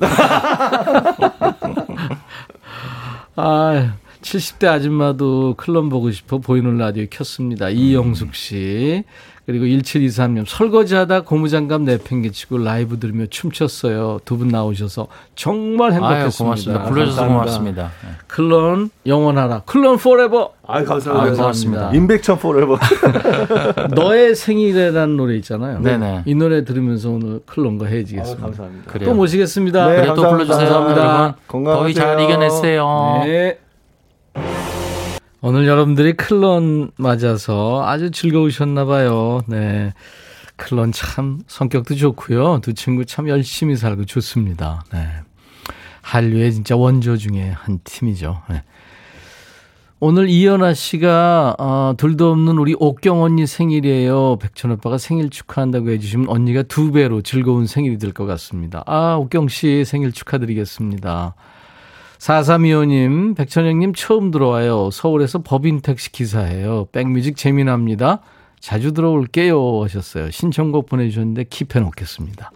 아, 70대 아줌마도 클럽 보고 싶어 보이는 라디오 켰습니다. 이영숙 씨. 그리고 1723님 설거지하다 고무장갑 내팽개치고 라이브 들으며 춤췄어요. 두 분 나오셔서 정말 행복했습니다. 아유, 고맙습니다. 불러주셔서 고맙습니다. 클론 영원하라. 클론 포레버. 아유, 감사합니다. 아유, 고맙습니다. 임백천 포레버. 너의 생일이라는 노래 있잖아요. 네네. 이 노래 들으면서 오늘 클론과 헤어지겠습니다. 아유, 감사합니다. 그래요. 또 모시겠습니다. 네, 그래요. 또 불러주세요. 감사합니다. 건강하세요. 더위 잘 이겨냈어요. 네. 오늘 여러분들이 클론 맞아서 아주 즐거우셨나 봐요. 네, 클론 참 성격도 좋고요. 두 친구 참 열심히 살고 좋습니다. 네, 한류의 진짜 원조 중에 한 팀이죠. 네. 오늘 이연아 씨가 둘도 없는 우리 옥경 언니 생일이에요. 백천 오빠가 생일 축하한다고 해주시면 언니가 2배로 즐거운 생일이 될 것 같습니다. 아, 옥경 씨 생일 축하드리겠습니다. 4325님, 백천영님 처음 들어와요. 서울에서 법인택시 기사예요. 백뮤직 재미납니다. 자주 들어올게요 하셨어요. 신청곡 보내주셨는데 킵해놓겠습니다.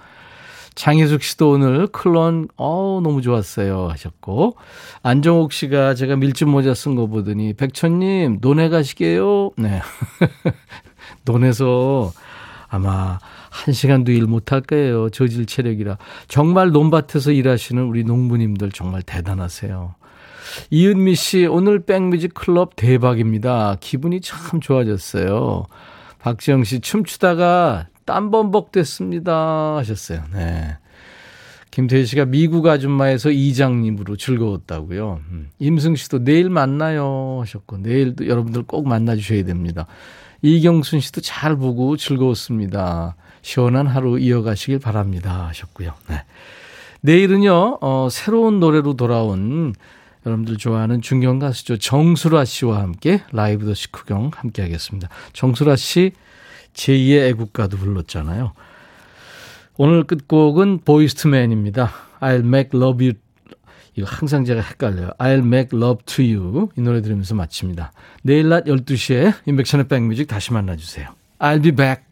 장혜숙 씨도 오늘 클론 너무 좋았어요 하셨고, 안정옥 씨가 제가 밀짚 모자 쓴 거 보더니 백천님 논에 가시게요. 네. 논에서 아마 1시간도 일 못할 거예요. 저질 체력이라. 정말 논밭에서 일하시는 우리 농부님들 정말 대단하세요. 이은미 씨, 오늘 백뮤직 클럽 대박입니다. 기분이 참 좋아졌어요. 박지영 씨, 춤추다가 땀범벅 됐습니다 하셨어요. 네. 김태희 씨가 미국 아줌마에서 이장님으로 즐거웠다고요. 임승 씨도 내일 만나요 하셨고, 내일도 여러분들 꼭 만나주셔야 됩니다. 이경순 씨도 잘 보고 즐거웠습니다. 시원한 하루 이어가시길 바랍니다 하셨고요. 네. 내일은요. 새로운 노래로 돌아온 여러분들 좋아하는 중견 가수죠. 정수라 씨와 함께 라이브 더 시크경 함께 하겠습니다. 정수라 씨 제2의 애국가도 불렀잖아요. 오늘 끝곡은 보이스트맨입니다. I'll make love you. 이거 항상 제가 헷갈려요. I'll make love to you. 이 노래 들으면서 마칩니다. 내일 낮 12시에 인백션의 백뮤직 다시 만나주세요. I'll be back.